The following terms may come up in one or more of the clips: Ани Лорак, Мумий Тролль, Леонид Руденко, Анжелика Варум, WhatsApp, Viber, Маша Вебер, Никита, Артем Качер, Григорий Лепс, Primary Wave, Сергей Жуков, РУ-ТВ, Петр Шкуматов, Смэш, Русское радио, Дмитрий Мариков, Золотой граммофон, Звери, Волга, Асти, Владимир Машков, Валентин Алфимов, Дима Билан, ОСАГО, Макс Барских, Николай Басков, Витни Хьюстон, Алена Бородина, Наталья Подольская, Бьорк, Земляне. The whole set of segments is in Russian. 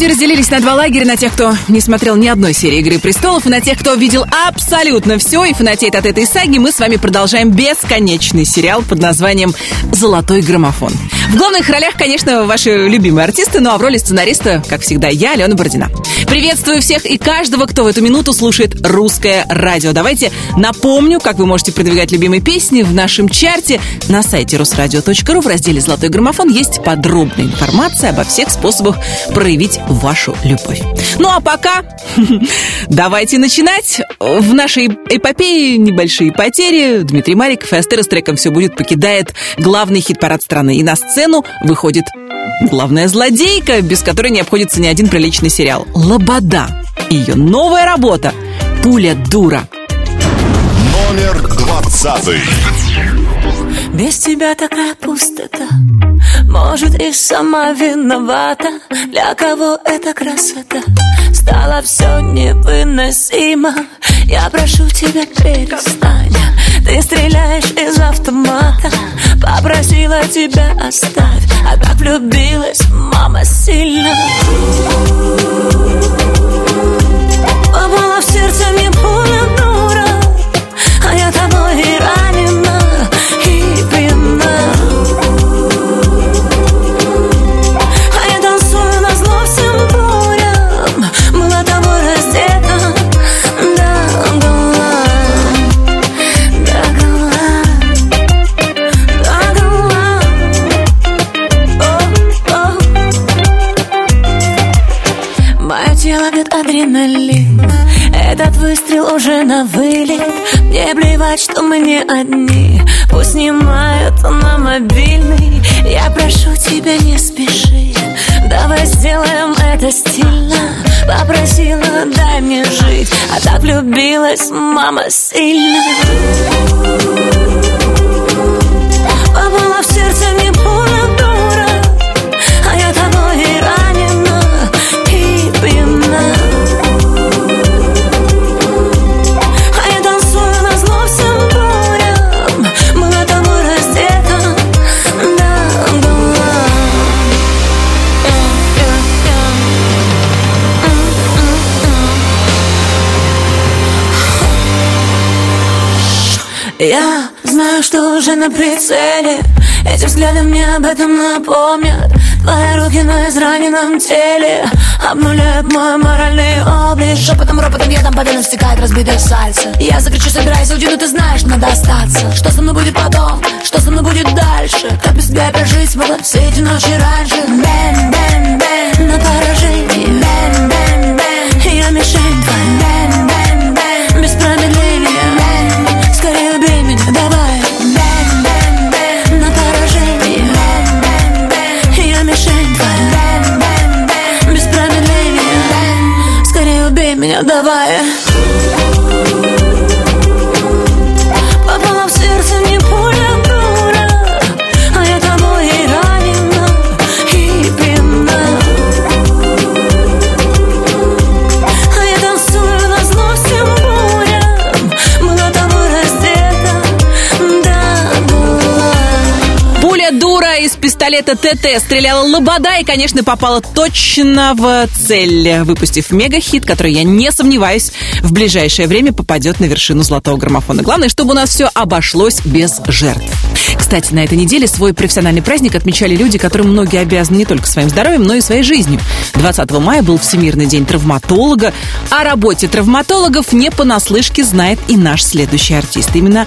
Люди разделились на два лагеря, на тех, кто не смотрел ни одной серии «Игры престолов», и на тех, кто видел абсолютно все и фанатеет от этой саги. Мы с вами продолжаем бесконечный сериал под названием «Золотой граммофон». В главных ролях, конечно, ваши любимые артисты, ну а в роли сценариста, как всегда, я, Алена Бородина. Приветствую всех и каждого, кто в эту минуту слушает «Русское радио». Давайте напомню, как вы можете продвигать любимые песни в нашем чарте. На сайте rusradio.ru в разделе «Золотой граммофон» есть подробная информация обо всех способах проявить вашу любовь. Ну а пока давайте начинать. В нашей эпопее небольшие потери. Дмитрий Мариков и Астера с треком «Все будет» покидает главный хит-парад страны. И на сцену выходит главная злодейка, без которой не обходится ни один приличный сериал. Лобода. Ее новая работа — «Пуля-дура». Номер 20. Без тебя такая пустота, может, и сама виновата. Для кого эта красота? Стало все невыносимо. Я прошу тебя, перестань. Ты стреляешь из автомата. Попросила тебя, оставь. А так влюбилась, мама, сильно. Попала в сердце мне пуля дура, а я тобой и ранена, и пьяна. А я танцую назло всем бурям, была тобой раздета догола. Мое тело бьет адреналин, этот выстрел уже на вылет. Мне плевать, что мы не одни. Пусть снимают на мобильный. Я прошу тебя, не спеши. Давай сделаем это стильно. Попросила, дай мне жить. А так влюбилась, мама, сильно. Попала в сердце мне пуля дура, а я тобой и ранена, и пьяна. Я знаю, что уже на прицеле. Эти взгляды мне об этом напомнят. Твои руки на израненном теле обнуляют мой моральный облик. Шепотом, ропотом я там по венам стекает разбитое сальце. Я закричу, собираюсь уйти, но ты знаешь, надо остаться. Что со мной будет потом, что со мной будет дальше? Как без тебя прожить могла все эти ночи раньше? Бэм, бэм, бэм, на поражении. Бэм, бэм, бэм, я мишень твоя. Бэм, бэм, бэм, без промедления. Меня давай. Попала в сердце мне пуля дура, а я тобой и ранена, и пьяна. А я танцую назло всем бурям, была тобой раздета, да, была. Пуля дура из пистолета ТТ стреляла Лобода и, конечно, попала точно в цель, выпустив мега-хит, который, я не сомневаюсь, в ближайшее время попадет на вершину «Золотого граммофона». Главное, чтобы у нас все обошлось без жертв. Кстати, на этой неделе свой профессиональный праздник отмечали люди, которым многие обязаны не только своим здоровьем, но и своей жизнью. 20 мая был Всемирный день травматолога. О работе травматологов не понаслышке знает и наш следующий артист. Именно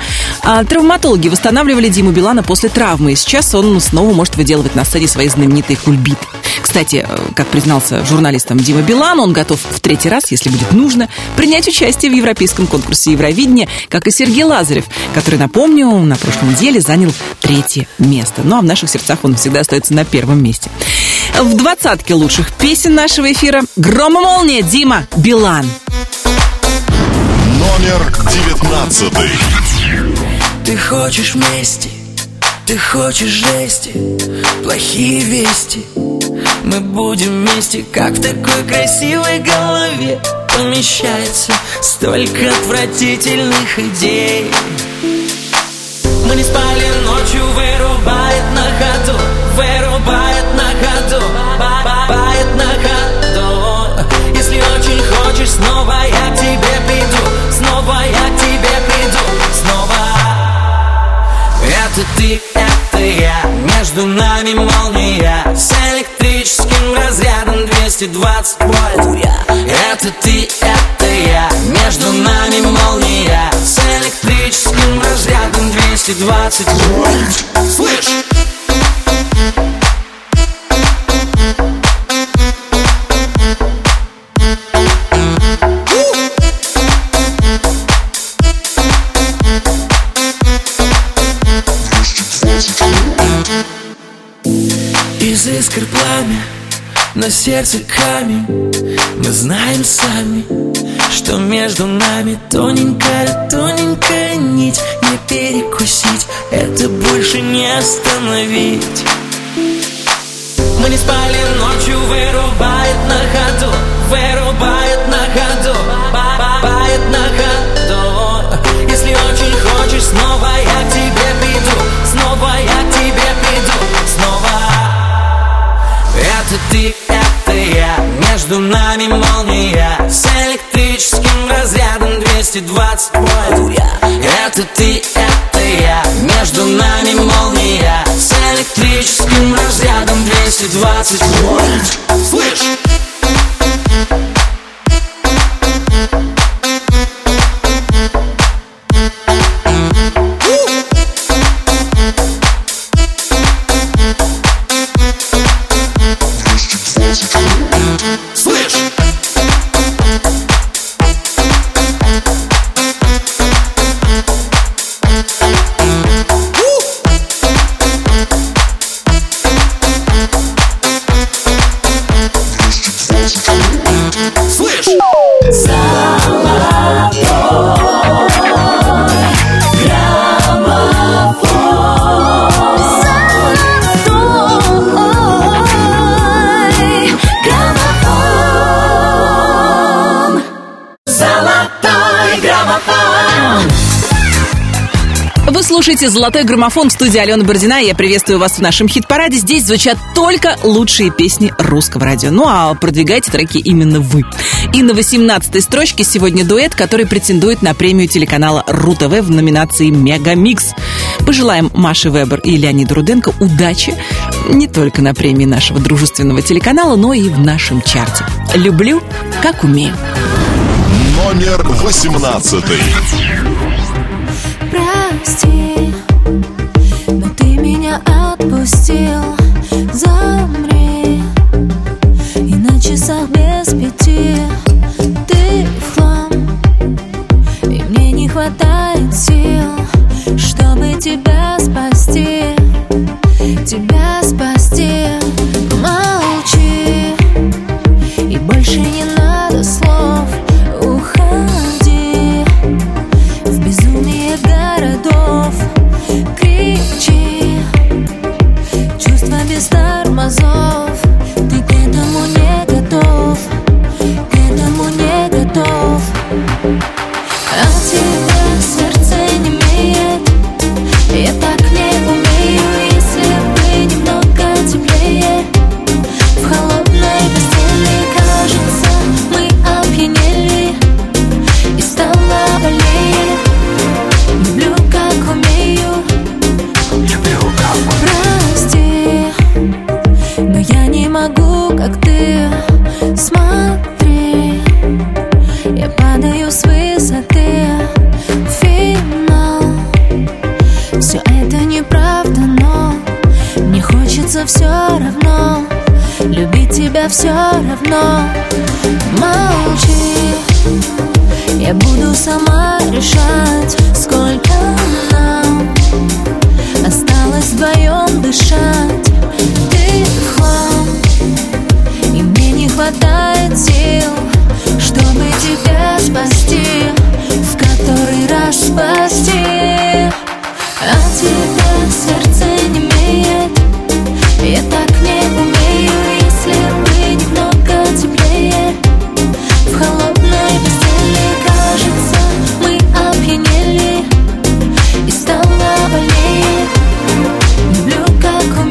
травматологи восстанавливали Диму Билана после травмы, и сейчас он снова может выделывать на сцене свои знаменитые кульбиты. Кстати, как признался журналистам Дима Билан, он готов в 3-й раз, если будет нужно, принять участие в европейском конкурсе Евровидения, как и Сергей Лазарев, который, напомню, на прошлой неделе занял 3-е место. Ну а в наших сердцах он всегда остается на 1-м месте. В 20-ке лучших песен нашего эфира «Гром и молния», Дима Билан. Номер 19. Ты хочешь мести, ты хочешь жести, плохие вести. Мы будем вместе, как в такой красивой голове помещается столько отвратительных идей. Мы не спали ночью, вырубает на ходу, вырубает на ходу, бабает на ходу. 220 вольт. Это ты, это я, между нами молния с электрическим разрядом 220 вольт. Слышь! Из искр пламя, но сердце камень. Мы знаем сами, что между нами тоненькая, тоненькая нить. Не перекусить, это больше не остановить. Мы не спали ночью, вырубает на ходу. Вырубает на ходу, бабает на ходу. Если очень хочешь, снова я к тебе приду. Снова я к тебе приду, снова. Это ты, это я, между нами молния с электрическим разрядом 220 вольт. Это ты, это я, между нами молния с электрическим разрядом 220 вольт. Слышь! Слушайте «Золотой граммофон», в студии Алена Бородина. Я приветствую вас в нашем хит-параде. Здесь звучат только лучшие песни русского радио. Ну, а продвигайте треки именно вы. И на 18-й строчке сегодня дуэт, который претендует на премию телеканала РУ-ТВ в номинации «Мегамикс». Пожелаем Маше Вебер и Леониду Руденко удачи не только на премии нашего дружественного телеканала, но и в нашем чарте. Люблю, как умею. Номер 18-й. Прости, но ты меня отпустил. Замри, и на часах без пяти ты в хлам, и мне не хватает сил, чтобы тебя спасти. Тебя спасти. Молчи, и больше не надо слов. Уходи в безумие городов, кричи, чувства без тормозов. Ты к этому не готов, к этому не готов. А тебя сердце не имеет, я так не умею. Если бы немного теплее в холодной постели, кажется, мы опьянели и стало больнее. Люблю, как умею. Люблю, как умею. Прости, но я не могу, как ты. Смотри, я падаю с высоты. Финал. Все это неправда, но мне хочется все равно любить тебя все равно. Молчи, я буду сама решать, сколько нам осталось вдвоем дышать. Ты в хлам, и мне не хватает сил, чтобы тебя спасти, в который раз спасти. А тебя сердце не имеет, я так не умею. Если бы немного теплее в холодной постели, кажется, мы опьянели и стало больнее. Люблю, как умею.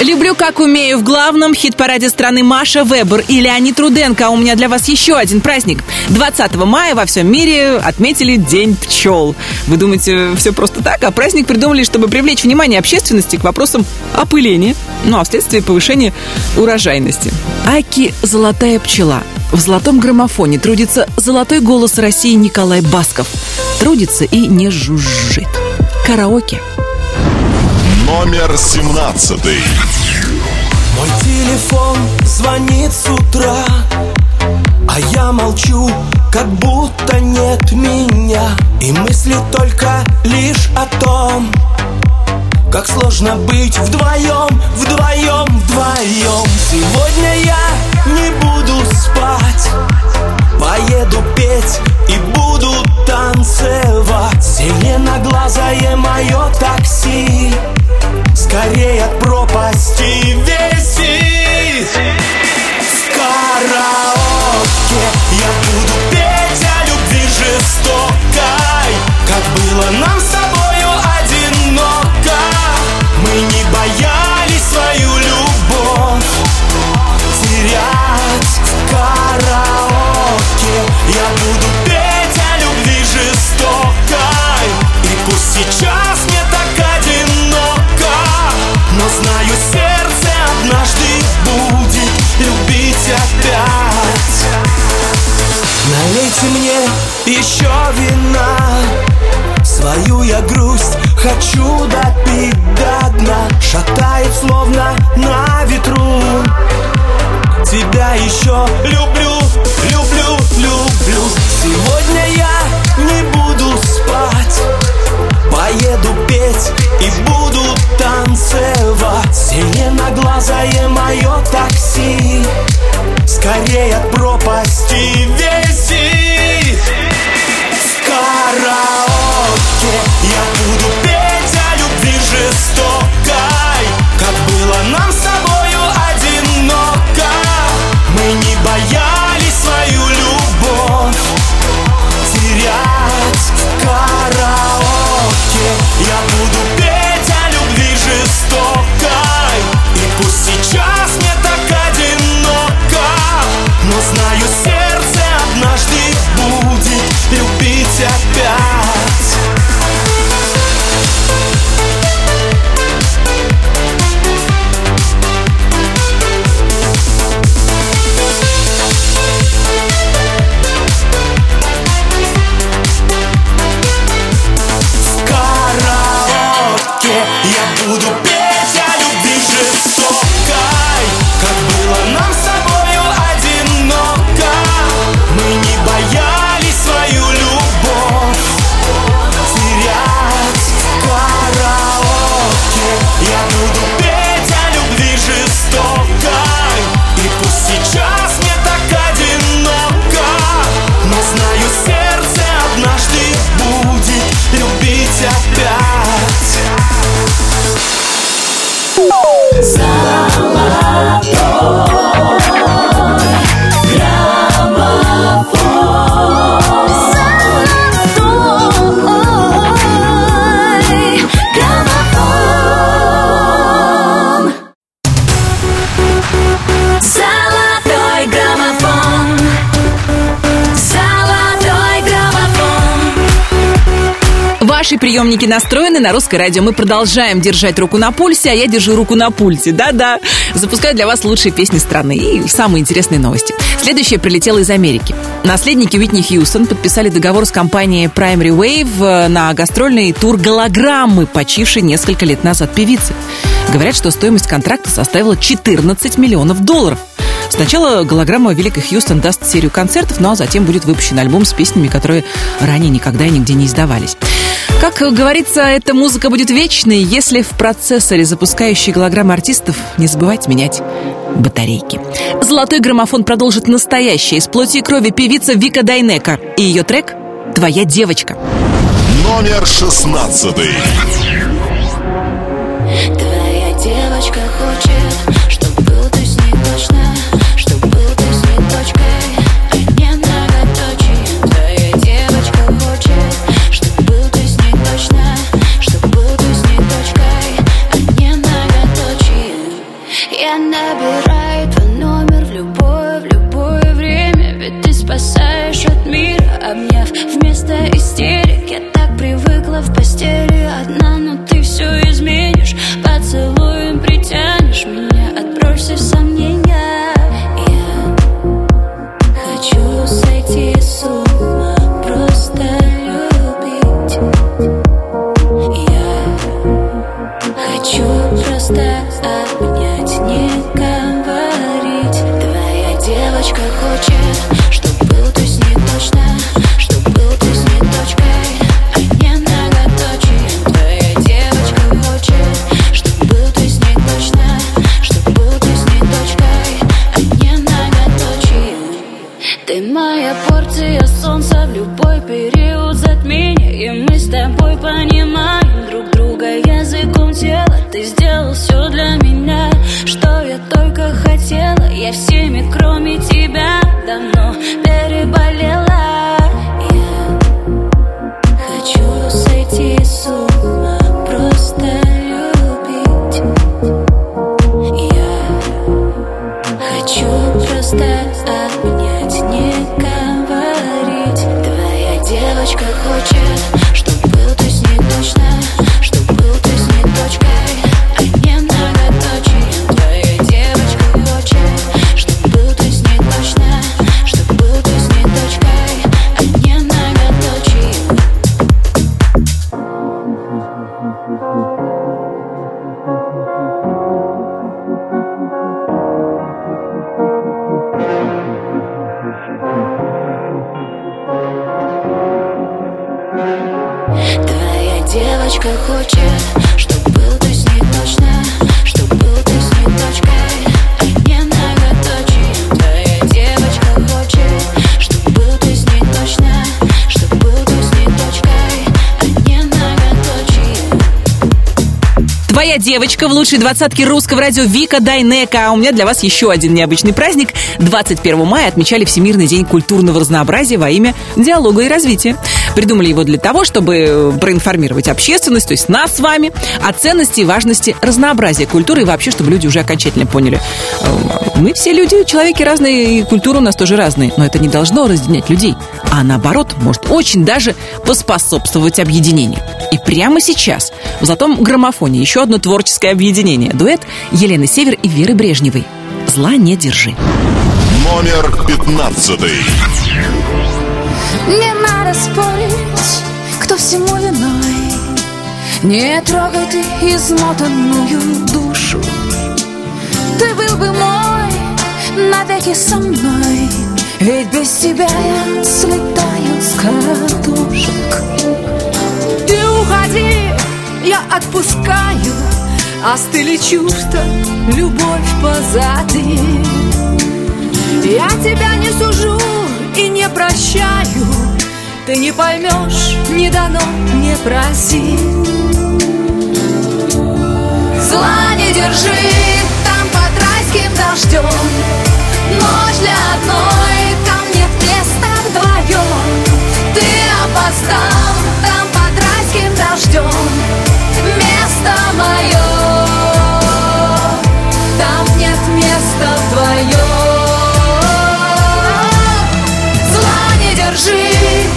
Люблю, как умею. В главном хит-параде страны Маша Вебер и Леонид Руденко. А у меня для вас еще один праздник. 20 мая во всем мире отметили День пчел. Вы думаете, все просто так? А праздник придумали, чтобы привлечь внимание общественности к вопросам опыления, а вследствие повышения урожайности. Аки «Золотая пчела». В «Золотом граммофоне» трудится золотой голос России Николай Басков. Трудится и не жужжит. Караоке. Номер 17. Мой телефон звонит с утра, а я молчу, как будто нет меня. И мысли только лишь о том, как сложно быть вдвоем. Сегодня я не буду спать, поеду петь и буду танцевать. Зеленоглазое мое такси скорее от пропасти весит. В караоке я буду петь о любви жестокой, как было нам с тобою одиноко. Мы не боялись свою любовь терять. В караоке я буду петь о любви жестокой, и пусть сейчас мне так одиноко, но знаю, сердце однажды будет любить опять. Налейте мне еще вина, свою я грусть хочу допить до дна. Шатает словно на ветру, тебя еще люблю. Сегодня я не буду спать, поеду петь и буду танцевать. Зеленоглазое мое такси скорее от пропасти весит. В караоке я буду петь о любви жестокой, как было нам с тобою одиноко. Мы не боялись свою любовь терять. В караоке я буду петь о любви жестокой, и пусть сейчас мне так одиноко, но знаю, сердце однажды будет любить опять. Наши приемники настроены на Русское радио. Мы продолжаем держать руку на пульсе, а я держу руку на пульте. Да-да. Запускаю для вас лучшие песни страны и самые интересные новости. Следующее прилетело из Америки. Наследники Витни Хьюстон подписали договор с компанией Primary Wave на гастрольный тур голограммы, почившей несколько лет назад певицы. Говорят, что стоимость контракта составила $14 миллионов. Сначала голограмма Великой Хьюстон даст серию концертов, а затем будет выпущен альбом с песнями, которые ранее никогда и нигде не издавались. Как говорится, эта музыка будет вечной, если в процессоре, запускающей голограммы артистов, не забывать менять батарейки. Золотой граммофон продолжит настоящая из плоти и крови певица Вика Дайнека и ее трек «Твоя девочка». Номер 16. Твоя девочка хочет, чтобы был ты с ней точно, чтобы был ты с ней точкой. Чтобы был ты с ней точкой, а не ноготочием. Я набираю твой номер в любое время, ведь ты спасаешь от мира, обняв вместо истерик. Я так привыкла в постели одна, но ты все изменишь, поцелуем притянешь меня, отбросив сомнения. Я хочу сойти с ума, просто любить. Я хочу просто обнять, не говорить. Твоя девочка хочет, чтоб был ты с ней точно, чтоб был ты с ней точкой, а не многоточием. Твоя девочка хочет, чтоб был ты с ней точно, чтоб был ты с ней точкой, а не многоточием. Ты моя порция солнца в любой период затмения, и мы с тобой понимаем друг друга языком тела. Ты сделал все для меня, что я только хотела. Я всеми, кроме тебя, давно переболела. Я хочу сойти с ума, просто любить. Я хочу просто обнять, не говорить. Твоя девочка хочет, чтобы был ты с ней точно, чтобы был ты с ней точкой. Твоя девочка в лучшей двадцатке русского радио Вика Дайнека. А у меня для вас еще один необычный праздник. 21 мая отмечали Всемирный день культурного разнообразия во имя диалога и развития. Придумали его для того, чтобы проинформировать общественность, то есть нас с вами, о ценности и важности разнообразия культуры и вообще, чтобы люди уже окончательно поняли. Мы все люди, человеки разные, и культуры у нас тоже разные. Но это не должно разъединять людей, а наоборот, может очень даже поспособствовать объединению. И прямо сейчас в «Золотом граммофоне» еще одно творческое объединение. Дуэт Елены Север и Веры Брежневой. «Зла не держи». Номер 15. Не надо спорить, кто всему виной. Не трогай ты измотанную душу. Ты был бы мой навеки со мной, ведь без тебя я слетаю с катушек. Ты уходи, я отпускаю, остыли чувства, любовь позади. Я тебя не сужу и не прощаю, ты не поймешь, не дано, не проси. Зла не держи там под райским дождем, ночь для одной, там нет места вдвоем. Ты опоздал там под райским дождем, место мое, там нет места вдвоем.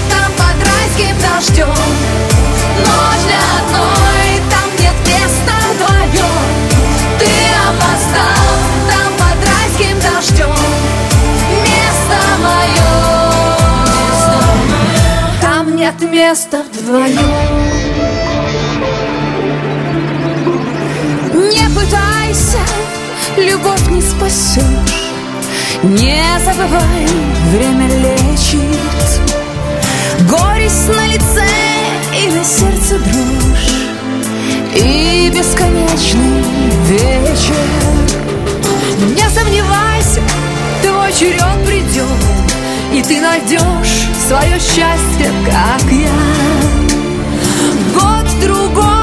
Там под райским дождем, ночь для одной, там нет места вдвоем. Ты опоздал, там под райским дождем, место мое, там нет места вдвоем. Не пытайся, любовь не спасешь. Не забывай, время лечит. Горесть на лице и на сердце дрожь, и бесконечный вечер. Не сомневайся, твой черед придет, и ты найдешь свое счастье, как я. Год-другой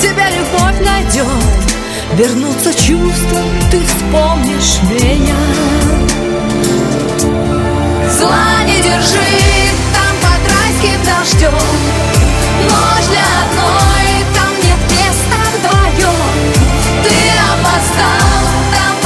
тебя любовь найдет, вернутся чувства, ты вспомнишь меня. Зла не держи там под райским дождем, ночь для одной, там нет места вдвоем. Ты опоздал там.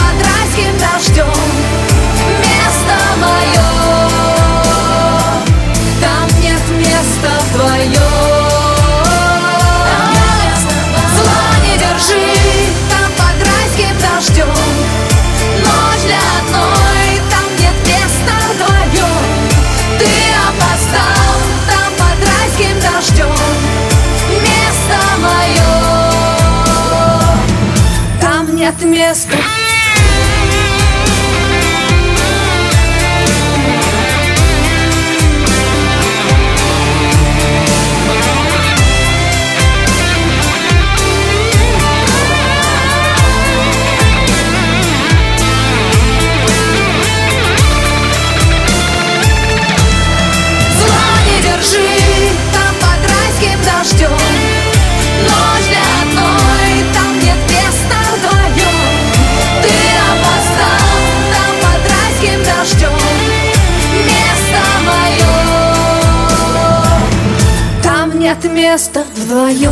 невесту. Место вдвоем.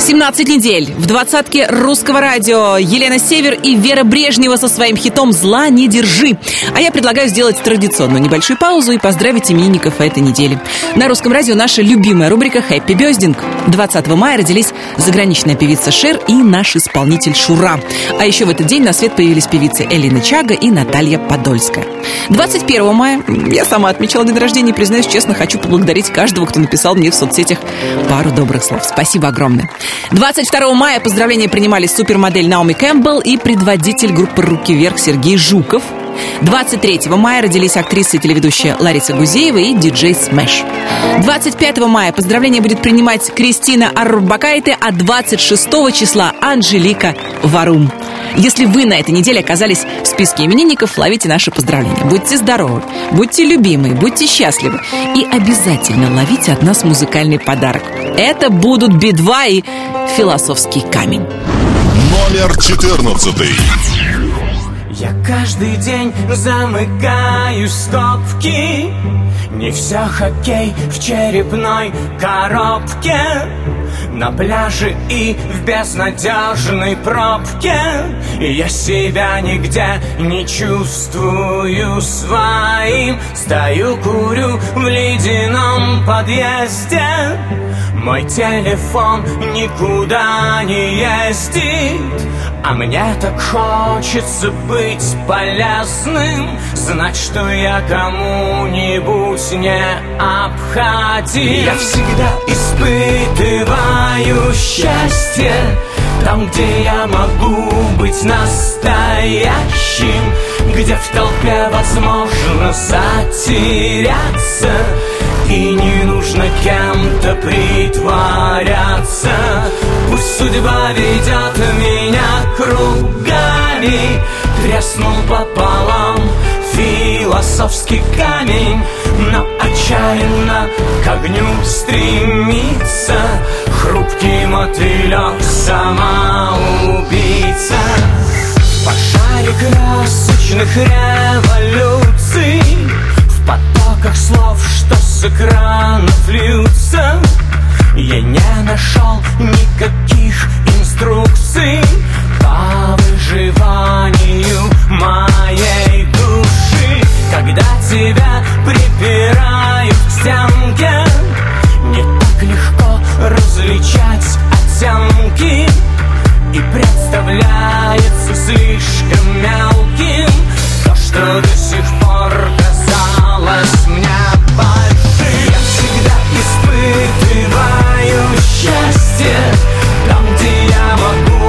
17 недель в двадцатке Русского радио. Елена Север и Вера Брежнева со своим хитом «Зла не держи». А я предлагаю сделать традиционную небольшую паузу и поздравить именинников этой недели. На Русском радио наша любимая рубрика «Хэппи Бёздинг». 20 мая родились заграничная певица Шер и наш исполнитель Шура. А еще в этот день на свет появились певицы Элина Чага и Наталья Подольская. 21 мая я сама отмечала день рождения. Признаюсь честно, хочу поблагодарить каждого, кто написал мне в соцсетях пару добрых слов. Спасибо огромное. 22 мая поздравления принимали супермодель Наоми Кэмпбелл и предводитель группы «Руки вверх» Сергей Жуков. 23 мая родились актриса и телеведущая Лариса Гузеева и диджей Смэш. 25 мая поздравления будет принимать Кристина Аррубакайте, а 26 числа Анжелика Варум. Если вы на этой неделе оказались в списке именинников, ловите наши поздравления. Будьте здоровы, будьте любимы, будьте счастливы. И обязательно ловите от нас музыкальный подарок. Это будут Би-2 и «Философский камень». Номер 14. Я каждый день замыкаю скобки. Не все хоккей в черепной коробке. На пляже и в безнадежной пробке. Я себя нигде не чувствую своим. Стою, курю в ледяном подъезде. Мой телефон никуда не ездит. А мне так хочется быть полезным. Знать, что я кому-нибудь необходим. Я всегда испытываю счастье там, где я могу быть настоящим. Где в толпе возможно затеряться. И не нужно кем-то притворяться. Пусть судьба ведет меня кругами. Треснул пополам философский камень. Но отчаянно к огню стремится. Хрупкий мотылек, самоубийца. Пошарик красочных революций. В потоках слов, что с экранов льются. Я не нашел никаких инструкций по выживанию моей души. Когда тебя припирают к стенке, не так легко различать оттенки. И представляется слишком мелким то, что до сих пор казалось мне большим. Я всегда испытываю счастье там, где я могу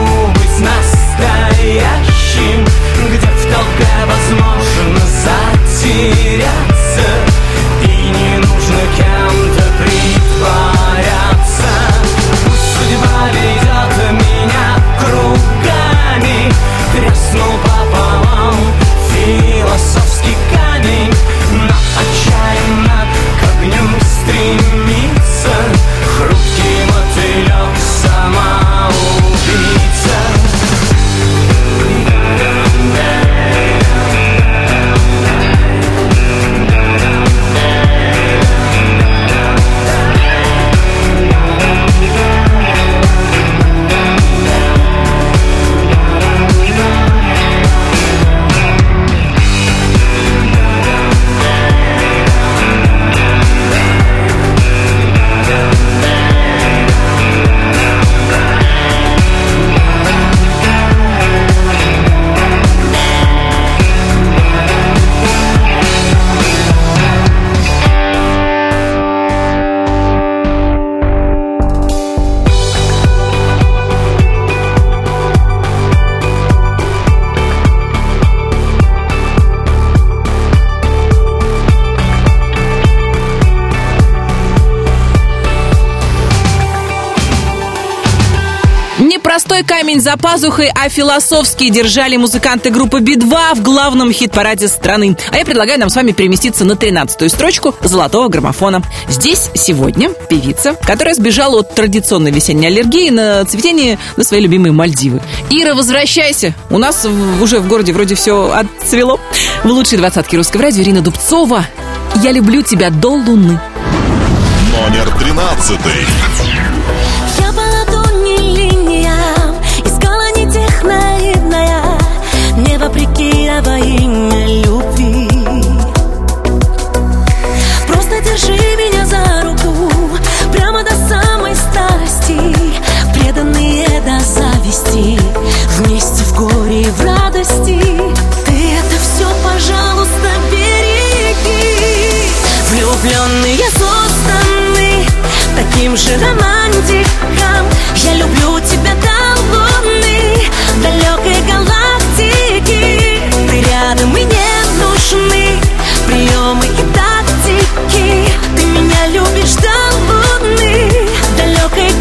свой камень за пазухой, а философские держали музыканты группы Би-2 в главном хит-параде страны. А я предлагаю нам с вами переместиться на 13-ю строчку «Золотого граммофона». Здесь сегодня певица, которая сбежала от традиционной весенней аллергии на цветение на свои любимые Мальдивы. Ира, возвращайся! У нас уже в городе вроде все отцвело. В лучшей двадцатке Русского радио Ирина Дубцова. Я люблю тебя до луны. Номер 13. Я по ладони линиям искала не тех наивная, не вопреки, а во имя любви. Просто держи меня за руку прямо до самой старости, преданные до зависти, вместе в горе и в радости. Ты это все, пожалуйста, береги. Влюбленные созданы таким же романтиком. Я люблю тебя до луны, далекой галактики. Ты рядом и не нужны приемы и тактики. Ты меня любишь до луны, далекой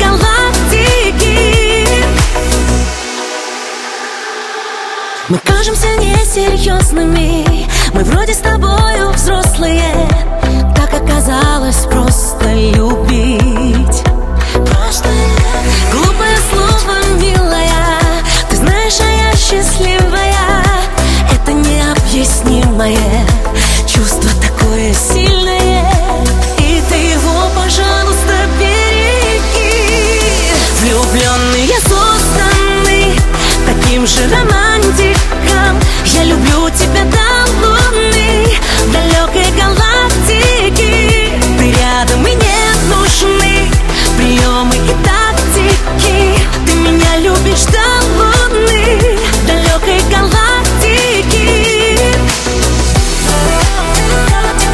галактики. Мы кажемся несерьезными, мы вроде с тобою взрослые. Так оказалось просто любить. Просто глупое слово, милая. Ты знаешь, а я счастливая. Это необъяснимое чувство такое сильное. И ты его, пожалуйста, береги. Влюбленные созданы таким же романтиком. Я люблю тебя до луны, далекой галактики. Ты рядом и не нужны приемы и тактики. Ты меня любишь до луны, далекой галактики.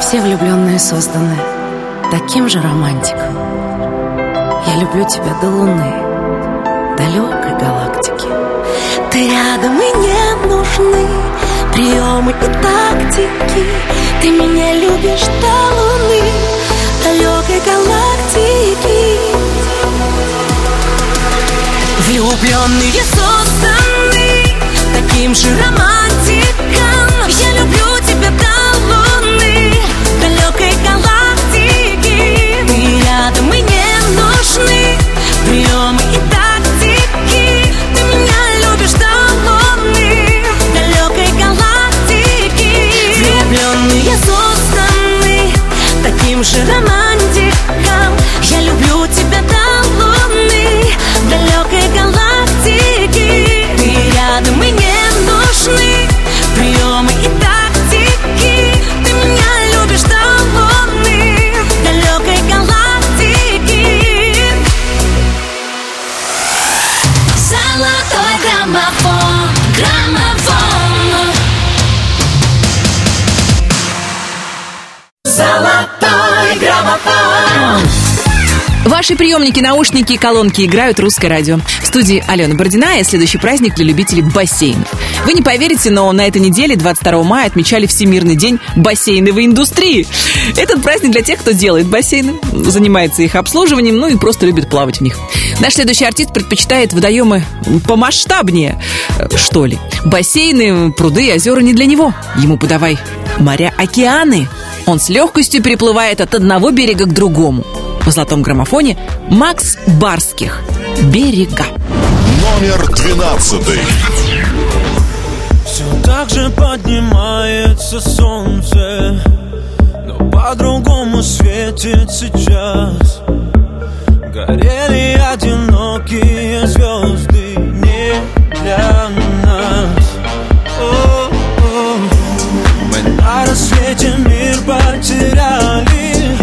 Все влюбленные созданы таким же романтиком. Я люблю тебя до луны, далекой галактики. Ты рядом и не нужны приемы и тактики. Ты меня любишь до луны, далекой галактики. Влюбленные созданы таким же романтиком. Я люблю тебя до луны, далекой галактики. Ты рядом и не нужны приемы и тактики. Ты меня любишь до луны, далекой галактики. Влюбленные созданы таким же романтиком. Я люблю тебя до луны, далекой галактики. Ты рядом и не нужны приемы и тактики. Ты меня любишь до луны, далекой галактики. Золотой граммофон, граммофон. Золотой граммофон. Ваши приемники, наушники и колонки играют «Русское радио». В студии Алена Бородина, и следующий праздник для любителей бассейнов. Вы не поверите, но на этой неделе, 22 мая, отмечали Всемирный день бассейновой индустрии. Этот праздник для тех, кто делает бассейны, занимается их обслуживанием, ну и просто любит плавать в них. Наш следующий артист предпочитает водоемы помасштабнее, что ли. Бассейны, пруды и озера не для него. Ему подавай моря, океаны. Он с легкостью переплывает от одного берега к другому. В золотом граммофоне Макс Барских. Берега. Номер 12. Все так же поднимается солнце, но по-другому светит сейчас. Горели одинокие звезды не для нас. О-о-о. Мы на рассвете мир потеряли,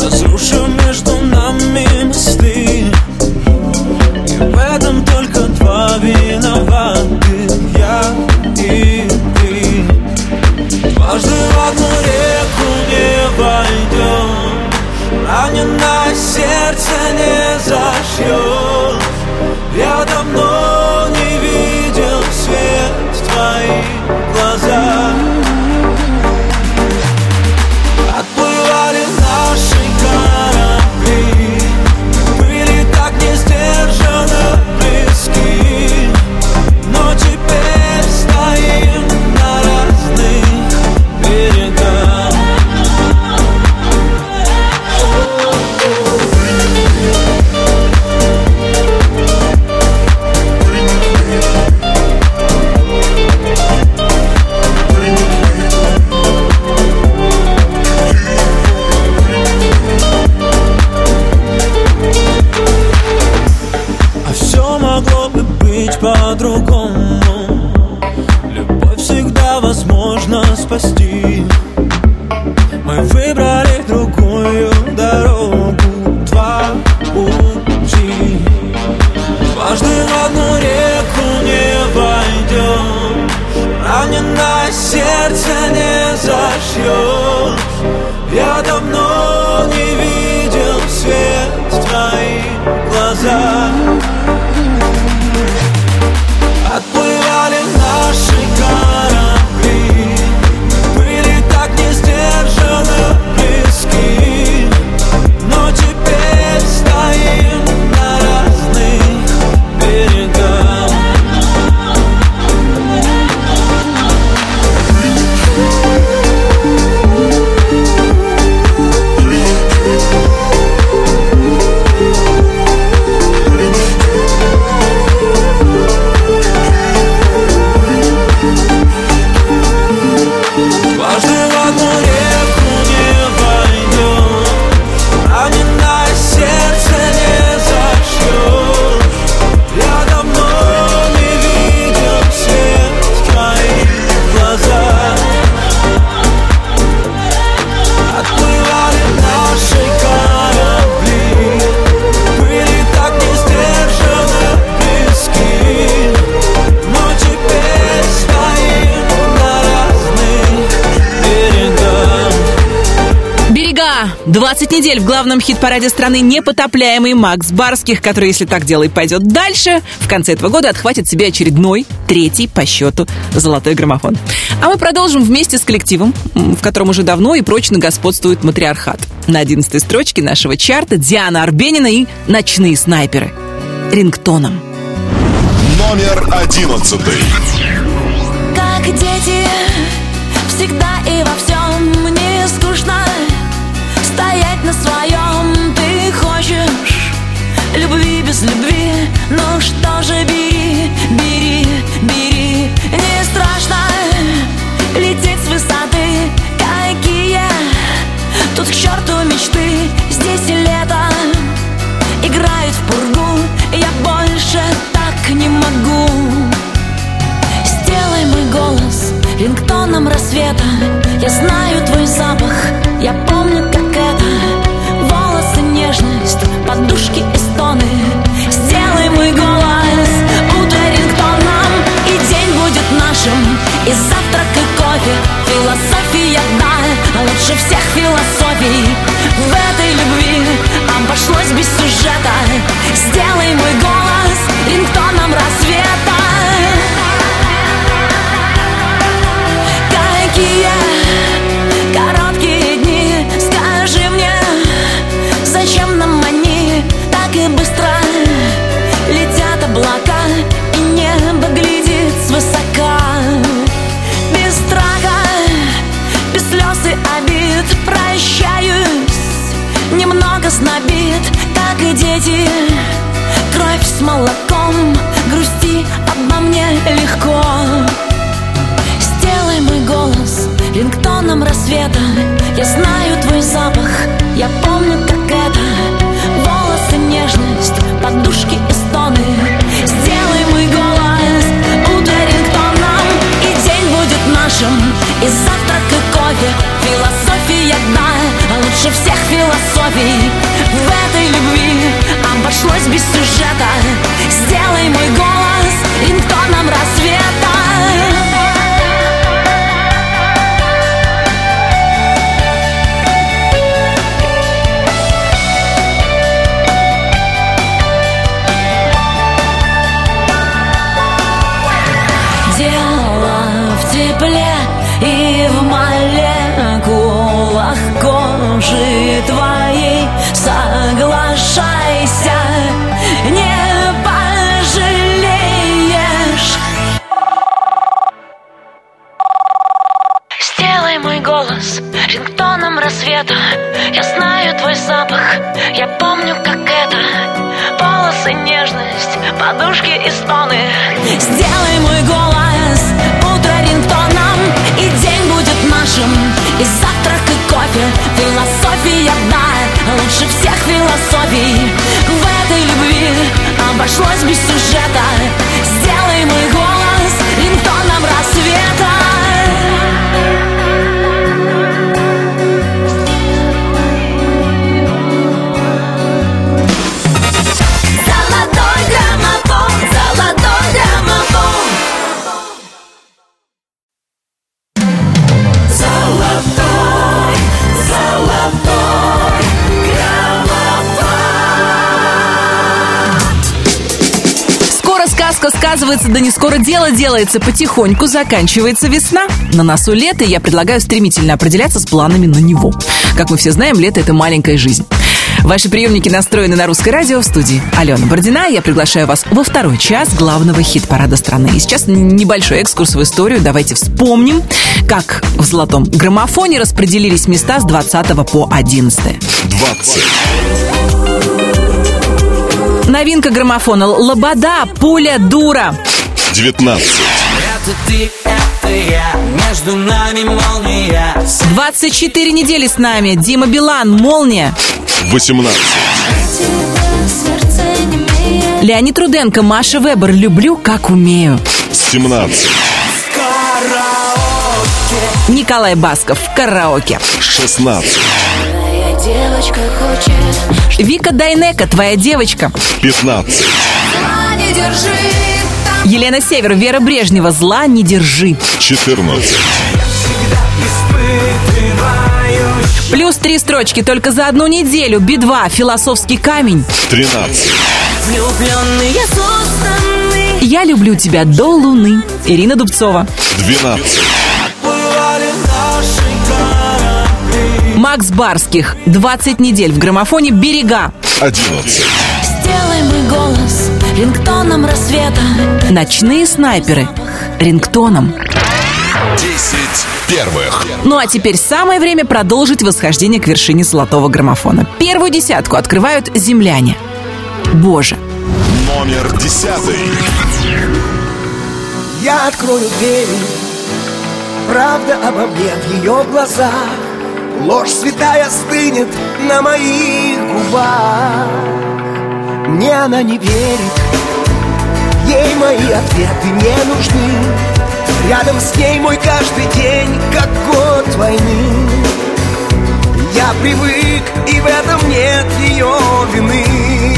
разрушив между нами мосты. И в этом только два виноваты: я и ты. Дважды в одну реку не а сердце не зажжет. Я давно не видел свет в твоих глазах. Отплывали наши корабли, были так несдержанно близки, но теперь стоим на разных берегах. По-другому любовь всегда возможно спасти. Мы выбрали другую дорогу, два пути. Дважды в одну реку не войдешь, раненое сердце не зашьешь. Я давно не видел свет в твоих глазах. Отплывали наши корабли, были так несдержанно близки, но теперь стоим на разных берегах. Берега. 20 недель в главном хит-параде страны непотопляемый Макс Барских, который, если так дело и пойдет дальше, в конце этого года отхватит себе очередной, третий по счету, золотой граммофон. А мы продолжим вместе с коллективом, в котором уже давно и прочно господствует матриархат. На 11-й строчке нашего чарта Диана Арбенина и «Ночные снайперы» рингтоном. Номер 11. Как дети, всегда и во всем мне скучно стоять на своем. Ты хочешь любви без любви, ну что же, бери, бери, бери. Не страшно лететь с высоты, какие тут к черту мечты. Здесь и лето играет в пургу, я больше так не могу. Сделай мой голос рингтоном рассвета, я знаю твой запах, я помню, как это. Волосы, нежность, подушки и стоны. Сделай мой голос утро рингтоном, и день будет нашим, и завтрак, и кофе. Философия одна, лучше всех философий. В этой любви обошлось без сюжета. Сделай мой голос рингтоном рассвета. Какие короткие дни, скажи мне, зачем нам они? Так и быстро летят облака, и небо глядит свысока. Без страха, без слез и обид прощаюсь, немного снобит, как и дети. Кровь с молоком, грусти обо мне легко. Сделай мой голос рингтоном рассвета, я знаю твой запах, я помню, как это. Волосы, нежность, подушки и стоны. Сделай мой голос утро рингтоном, и день будет нашим, и завтрак, и кофе. Философия одна, лучше всех философий. В этой любви обошлось без сюжета. Сделай мой голос рингтоном рассвета. тепле и в молекулах кожи твоей. Соглашайся, не пожалеешь. Сделай мой голос рингтоном рассвета. Я знаю твой запах, я помню, как это. Полосы, нежность, подушки и стоны. Сделай мой голос утро рингтоном, и день будет нашим, и завтрак, и кофе. Философия одна, лучше всех философий. В этой любви обошлось без сюжета. Сделай мой голос рингтоном рассвета. Сказывается, да не скоро дело делается. Потихоньку заканчивается весна. На носу лето, и я предлагаю стремительно определяться с планами на него. Как мы все знаем, лето — это маленькая жизнь. Ваши приемники настроены на Русское радио. В студии Алена Бородина. Я приглашаю вас во второй час главного хит-парада страны. И сейчас небольшой экскурс в историю. Давайте вспомним, как в золотом граммофоне распределились места с 20 по 11. 20. Новинка граммофона «Лобода», «Пуля дура». 19. 24 недели с нами. Дима Билан, «Молния». 18. Леонид Руденко, Маша Вебер, «Люблю, как умею». 17. Николай Басков, «Караоке». 16. Вика Дайнека, «Твоя девочка». 15. Елена Север, Вера Брежнева, «Зла не держи». 14. Плюс 3 строчки только за одну неделю. Би-2, «Философский камень». 13. «Я люблю тебя до луны». Ирина Дубцова. 12. Макс Барских, 20 недель в граммофоне, «Берега». 11. Сделай мой голос рингтоном рассвета. Ночные снайперы рингтоном. 10 первых. Ну а теперь самое время продолжить восхождение к вершине золотого граммофона. Первую десятку открывают земляне. Боже. Номер 10. Я открою дверь. Правда обо мне в ее глазах. Ложь святая стынет на моих губах. Мне она не верит, ей мои ответы не нужны. Рядом с ней мой каждый день, как год войны. Я привык, и в этом нет ее вины.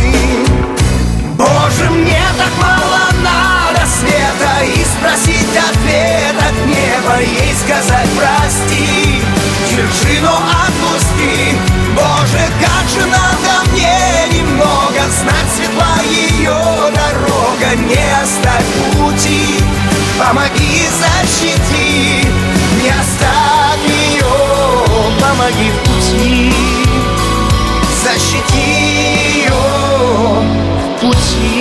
Боже, мне так мало надо света, и спросить ответ от неба, ей сказать прости. Держи, но отпусти. Боже, как же надо мне немного знать, светла ее дорога, не оставь пути. Помоги, защити, не оставь ее. Помоги в пути, защити ее в пути.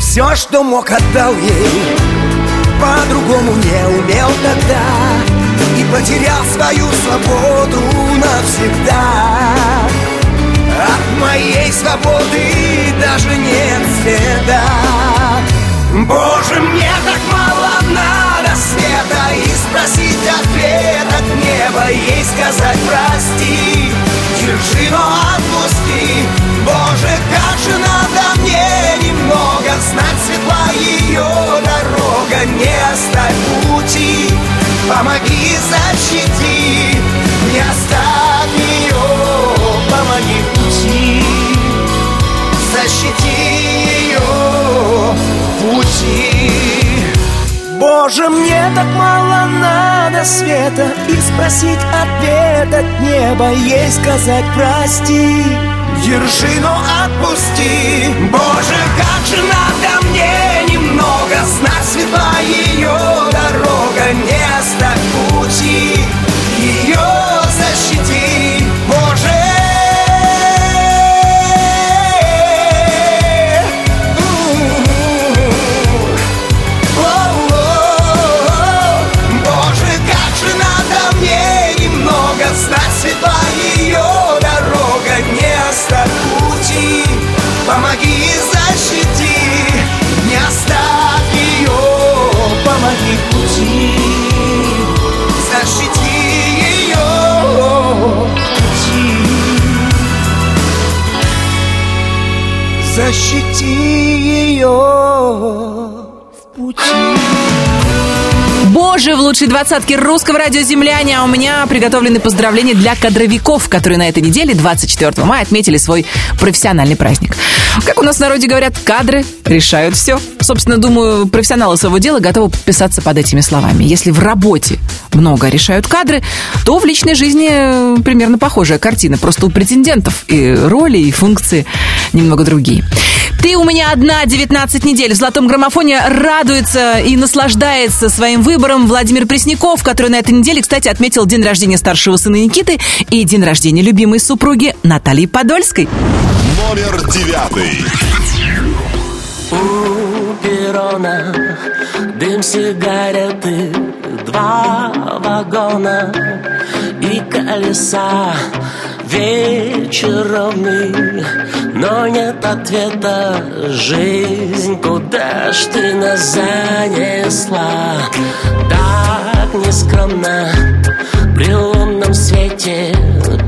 Все, что мог, отдал ей, по-другому не умел тогда. И потерял свою свободу навсегда. От моей свободы даже нет следа. Боже, мне так мало надо света, и спросить ответ от неба, ей сказать прости. Держи, но отпусти. Боже, как же надо мне немного знать, светла ее дорога, не оставь пути. Помоги, защити, не оставь ее. Помоги в пути, защити ее в пути. Боже, мне так мало надо света, и спросить ответ от неба, ей сказать прости. Держи, но отпусти. Боже, как же надо мне немного, с нас светла ее дорога, не оставь пути, ее защити, Боже. Помоги и защити, не оставь ее, помоги в пути, защити ее пути, защити ее в пути. Боже, в лучшей двадцатке Русского радио «Земляне», а у меня приготовлены поздравления для кадровиков, которые на этой неделе, 24 мая, отметили свой профессиональный праздник. Как у нас в народе говорят, кадры решают все. Собственно, думаю, профессионалы своего дела готовы подписаться под этими словами. Если в работе много решают кадры, то в личной жизни примерно похожая картина. Просто у претендентов и роли, и функции немного другие. «Ты у меня одна» 19 недель в «Золотом граммофоне» радуется и наслаждается своим выбором Владимир Пресняков, который на этой неделе, кстати, отметил день рождения старшего сына Никиты и день рождения любимой супруги Натальи Подольской. Номер 9. У перрона дым сигареты, 2 вагона и колеса. Вечер ровный, но нет ответа. Жизнь, куда ж ты нас занесла? Так нескромно при лунном свете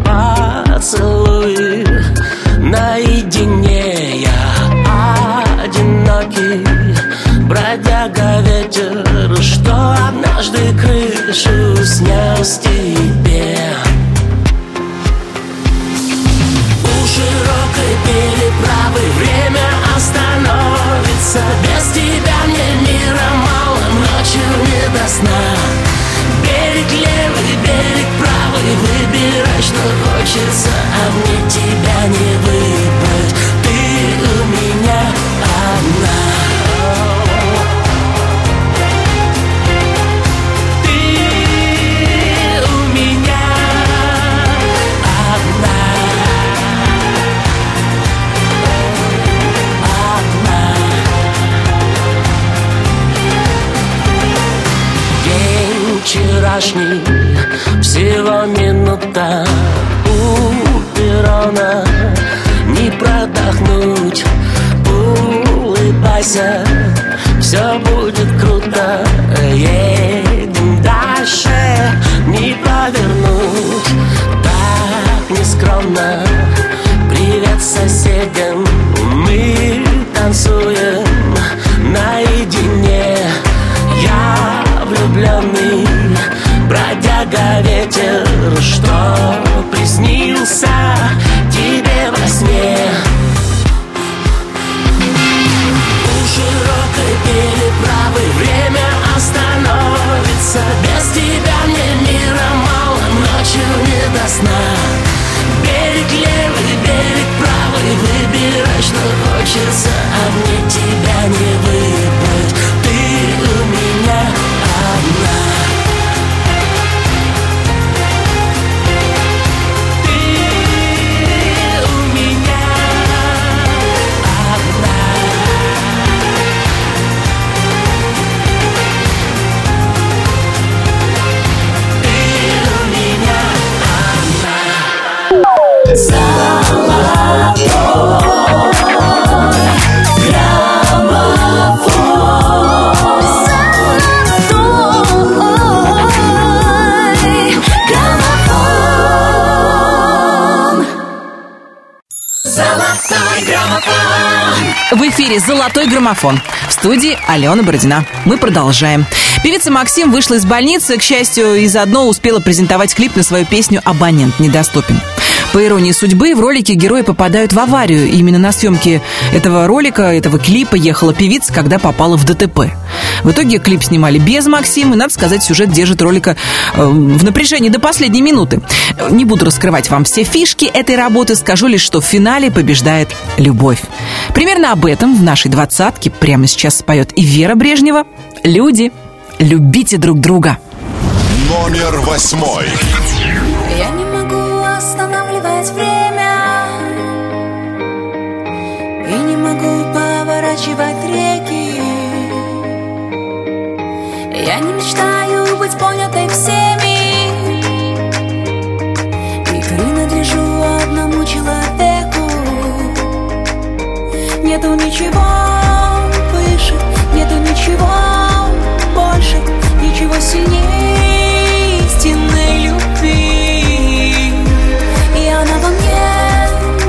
поцелуй наедине. Я одинокий бродяга ветер, что однажды крышу снял с тебе. Переправы время остановится. Без тебя мне мира мало, ночью не до сна. Берег левый, берег правый, выбирай, что хочется, а мне тебя не выбрать. Ты у меня одна. Вчерашний, всего минута у перрона, не продохнуть. Улыбайся, все будет круто. Едем дальше, не повернуть. Так нескромно, привет соседям. Мы танцуем наедине. Я влюбленный бродяга ветер, что приснился тебе во сне. У широкой переправы время остановится. Без тебя мне мира мало, ночью не до сна. Берег левый, берег правый, выбирай, что хочется, а мне тебя не выбрать. Ты у меня одна. В эфире «Золотой граммофон». В студии Алена Бородина. Мы продолжаем. Певица Максим вышла из больницы. К счастью, и заодно успела презентовать клип на свою песню «Абонент недоступен». По иронии судьбы, в ролике герои попадают в аварию. И именно на съемки этого ролика, этого клипа ехала певица, когда попала в ДТП. В итоге клип снимали без Максима. И, надо сказать, сюжет держит ролика в напряжении до последней минуты. Не буду раскрывать вам все фишки этой работы. Скажу лишь, что в финале побеждает любовь. Примерно об этом в нашей двадцатке прямо сейчас споет и Вера Брежнева. Люди, любите друг друга. Номер 8. Я не могу останавливать время, и не могу поворачивать реки. Я не мечтаю быть понятой всеми, и принадлежу одному человеку. Нету ничего выше, нету ничего больше, ничего сильнее истинной любви. И она во мне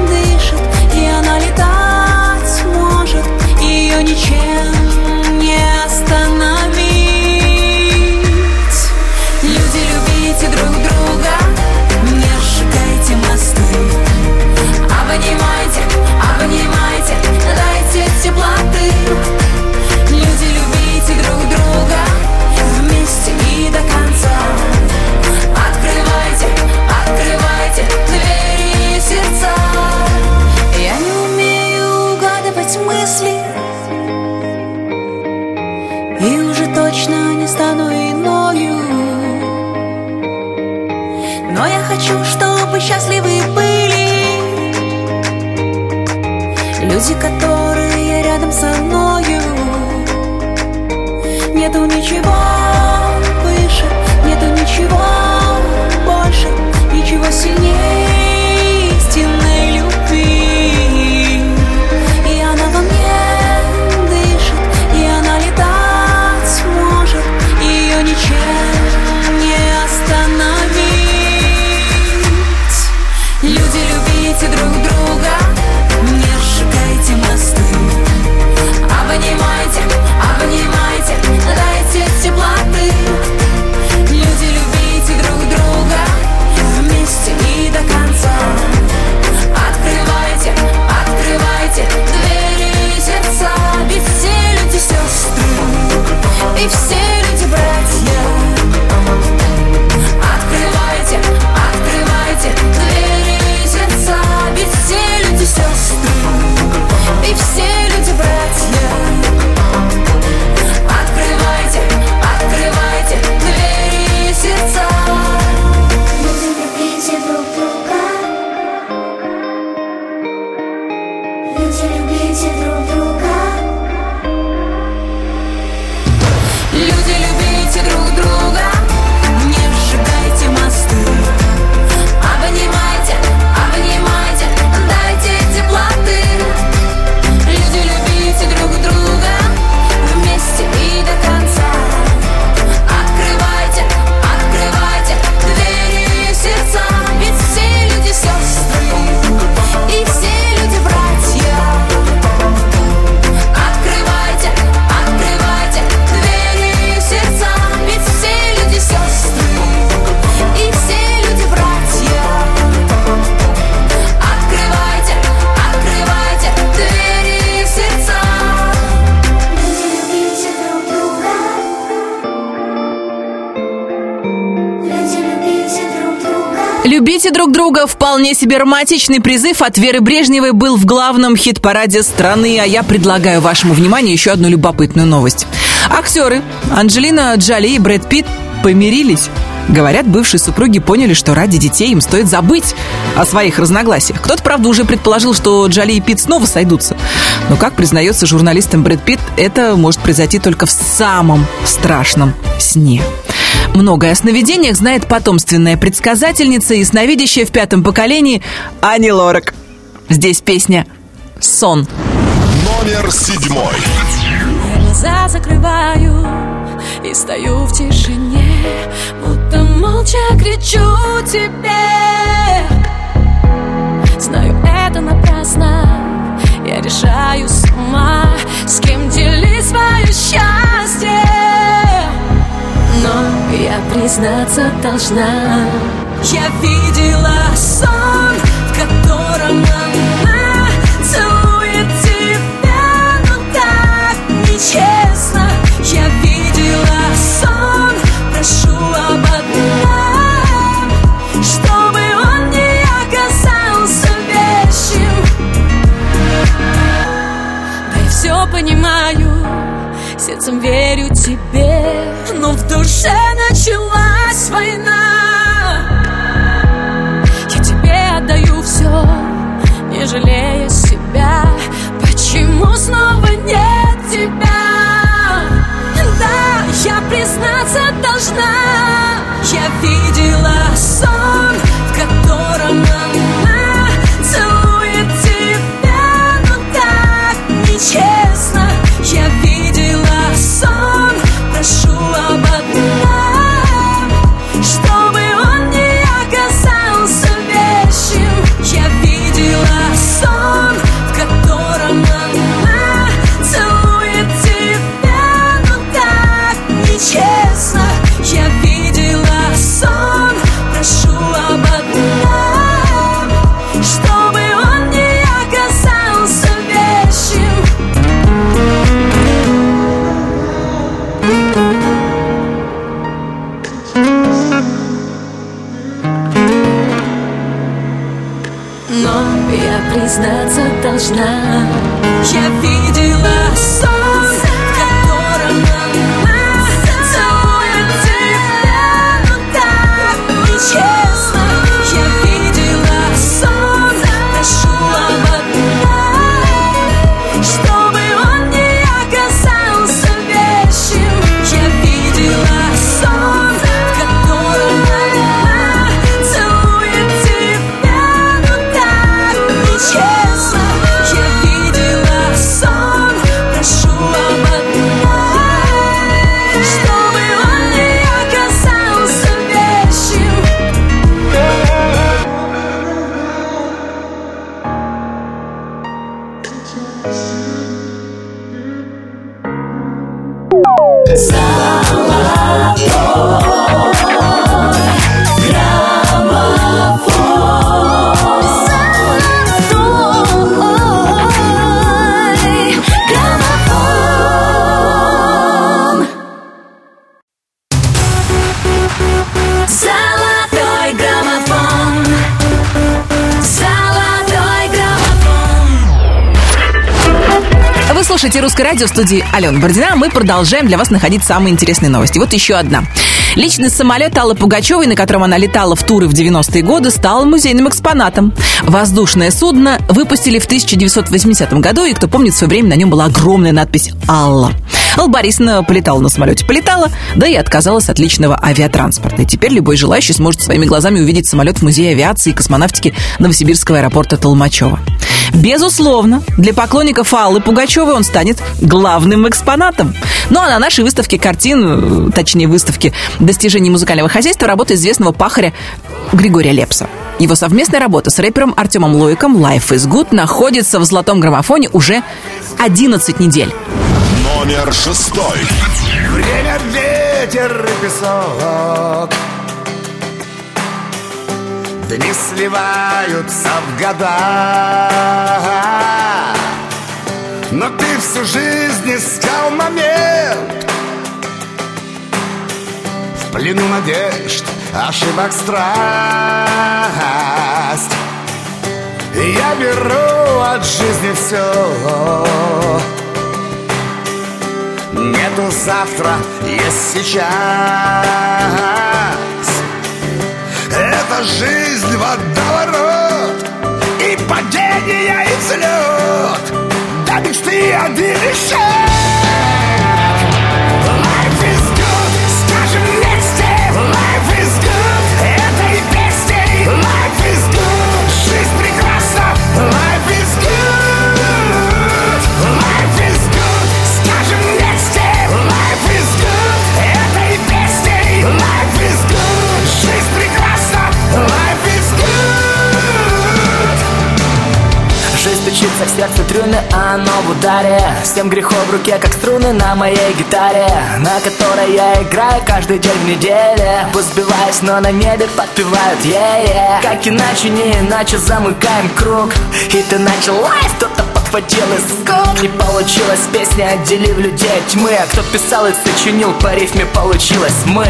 дышит, и она летать сможет, ее ничем не остановить. Люди, любите друг друга, не сжигайте мосты. Обнимайте, обнимайте, дайте теплоты. Точно не стану иною, но я хочу, чтобы счастливы были люди, которые рядом со мною. Нету ничего выше, нету ничего больше, ничего сильнее истинной любви. И она во мне. Ничем не остановить. Люди, любите друг друга, не сжигайте мосты. Обнимайте, обнимайте, дайте теплоты. Люди, любите друг друга, вместе и до конца. Открывайте, открывайте двери сердца. Ведь все люди сестры, и все люди братья. И все люди братья. Открывайте, открывайте двери сердца. Люди, любите друг друга. Люди, любите друг друга. Люди, любите друг друга. Не сжигайте мосты. Обнимайте, обнимайте, дайте теплоты. «Любите друг друга» – вполне себе романтичный призыв от Веры Брежневой был в главном хит-параде страны. А я предлагаю вашему вниманию еще одну любопытную новость. Актеры Анджелина Джоли и Брэд Питт помирились. Говорят, бывшие супруги поняли, что ради детей им стоит забыть о своих разногласиях. Кто-то, правда, уже предположил, что Джоли и Питт снова сойдутся. Но, как признается журналистам Брэд Питт, это может произойти только в самом страшном сне. Многое о сновидениях знает потомственная предсказательница и сновидящая в 5 поколении Ани Лорак. Здесь песня «Сон». Номер 7. Я глаза закрываю и стою в тишине, будто молча кричу тебе. Знаю, это напрасно, я решаю сама, с кем делить свое счастье. Но я признаться должна, я видела сон. котором она целует тебя, но так нечестно. Я видела сон, прошу об одном, чтобы он не оказался вещим. Да я все понимаю, сердцем верю тебе, но в душе началась война. Я тебе отдаю все, не жалея себя. Почему снова нет тебя? Да, я признаться должна. Я видела сон, в котором она целует тебя, но так нечестно. Я видела сон, прошу об одном, чтобы он не оказался вещим. Я видела сон, в котором она целует тебя, но так нечестно. Я видела сон, прошу об одном, чтобы он не оказался вещим. Но я признаться должна, я видела сон, в котором она целует тебя, но так нечестно. Я видела сон, прошу об одном, чтобы он не оказался вещим. Я видела сон, в котором она целует тебя, но так нечестно. Я видела сон, прошу об одном, чтобы он не оказался вещим. Золотой граммофон. Золотой граммофон. Вы слушаете «Русское радио», в студии Алена Бородина. Мы продолжаем для вас находить самые интересные новости. Вот еще одна. Личный самолет Аллы Пугачевой, на котором она летала в туры в 90-е годы, стал музейным экспонатом. Воздушное судно выпустили в 1980 году, и, кто помнит, в свое время на нем была огромная надпись «Алла». Алла Борисовна полетала на самолете. Полетала, да и отказалась от личного авиатранспорта. И теперь любой желающий сможет своими глазами увидеть самолет в Музее авиации и космонавтики Новосибирского аэропорта Толмачева. Безусловно, для поклонников Аллы Пугачевой он станет главным экспонатом. Ну а на нашей выставке картин, точнее выставке достижений музыкального хозяйства, работа известного пахаря Григория Лепса. Его совместная работа с рэпером Артемом Лойком «Life is Good» находится в «Золотом граммофоне» уже 11 недель. Номер 6. Время, ветер и песок, дни сливаются в года, но ты всю жизнь искал момент, в плену надежд, ошибок, страсть. Я беру от жизни все. Нету завтра, есть сейчас. Это жизнь, водоворот, и падение, и взлет, да мечты один шаг. Life is good, скажем вместе. Life is good, этой песней. Life is good, жизнь прекрасна. Life is good, life is good, скажем вместе. Life is good, этой песней. Life is good, жизнь прекрасна. Life is good. Жизнь стучится в сердце тревожно. дюймы, оно в ударе. С тем грехом в руке, как струны на моей гитаре, на которой я играю каждый день в неделе. Возбиваюсь, но на небе подпевают е-е. Как иначе, не иначе, замыкаем круг. И ты началась, кто-то подхватил из скук. Не получилась песня, отделив людей от тьмы. А кто писал и сочинил, по рифме получилось мы.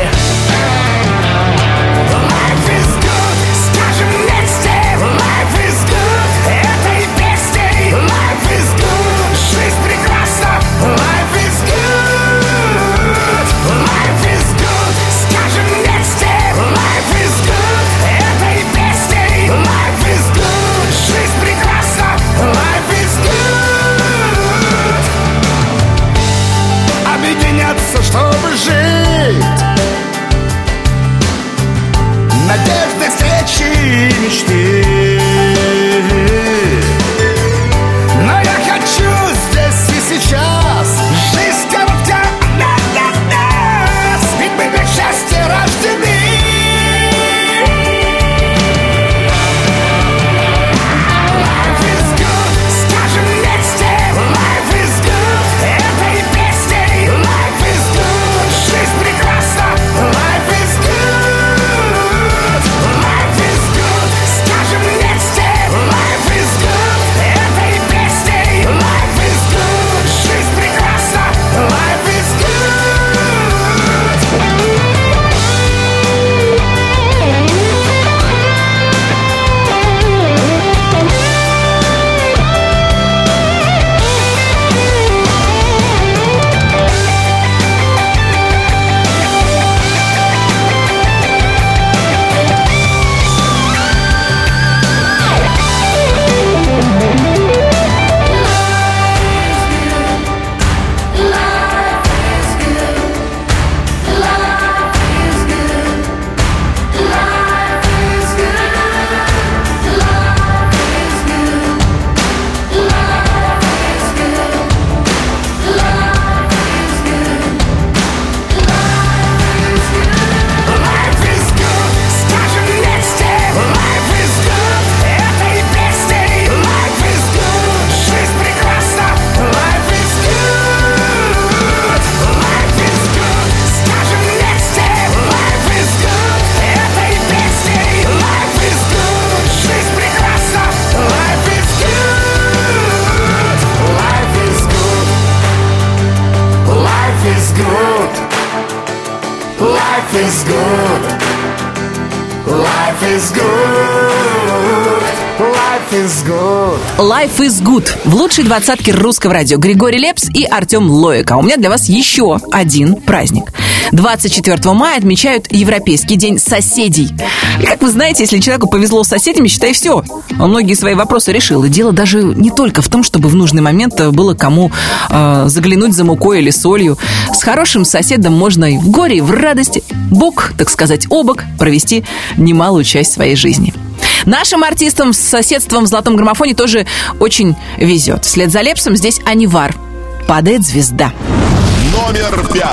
Life is good. В лучшей двадцатке Русского радио Григорий Лепс и Артем Лойк. А у меня для вас еще один праздник. 24 мая отмечают Европейский день соседей. И, как вы знаете, если человеку повезло с соседями, считай, все. Он многие свои вопросы решил. И дело даже не только в том, чтобы в нужный момент было кому заглянуть за мукой или солью. С хорошим соседом можно и в горе, и в радости, бок, так сказать, о бок, провести немалую часть своей жизни. Нашим артистам с соседством в «Золотом граммофоне» тоже очень везет. Вслед за Лепсом здесь Анивар. «Падает звезда». Номер 5.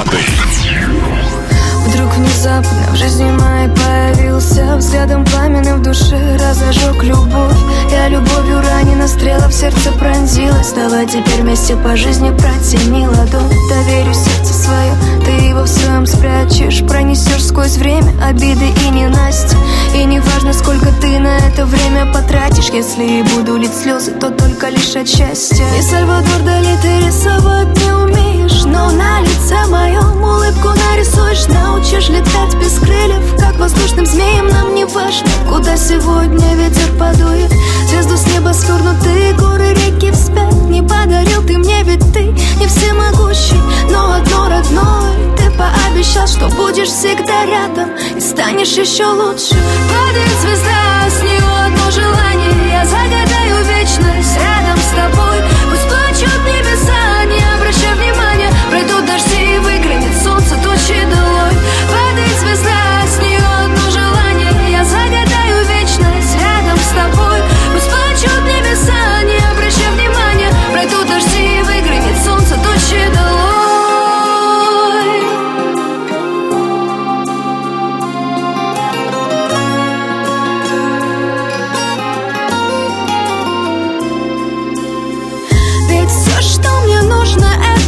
Вдруг внезапно в жизни моей появился, взглядом пламенным в душе разожег любовь. Я любовью ранена, стрела в сердце пронзилась. Давай теперь вместе по жизни протяни ладонь. Доверю сердце свое, ты его в своем спрячешь. Пронесешь сквозь время обиды и ненасти. И не важно, сколько ты на это время потратишь. Если и буду лить слезы, то только лишь от счастья. И Сальвадор Дали ты рисовать не умеешь, но на лице моем улыбку нарисуешь. Научишь летать без крыльев, как воздушным змеям. Нам не важно, куда сегодня ветер подует. Звезду с неба свернутые горы, реки вспять. Не подарил ты мне, ведь ты не всемогущий, но одно родное ты пообещал, что будешь всегда рядом и станешь еще лучше. Падает звезда, с нее одно желание, я загадаю вечность рядом с тобой. Пусть плачут небеса, не обращай внимания, пройдут дожди и выглянет солнце тучи долой. Падает звезда, с нее одно желание, я загадаю вечность рядом с тобой. Пусть плачут небеса, не обращай внимания, пройдут дожди и выглянет солнце тучи долой.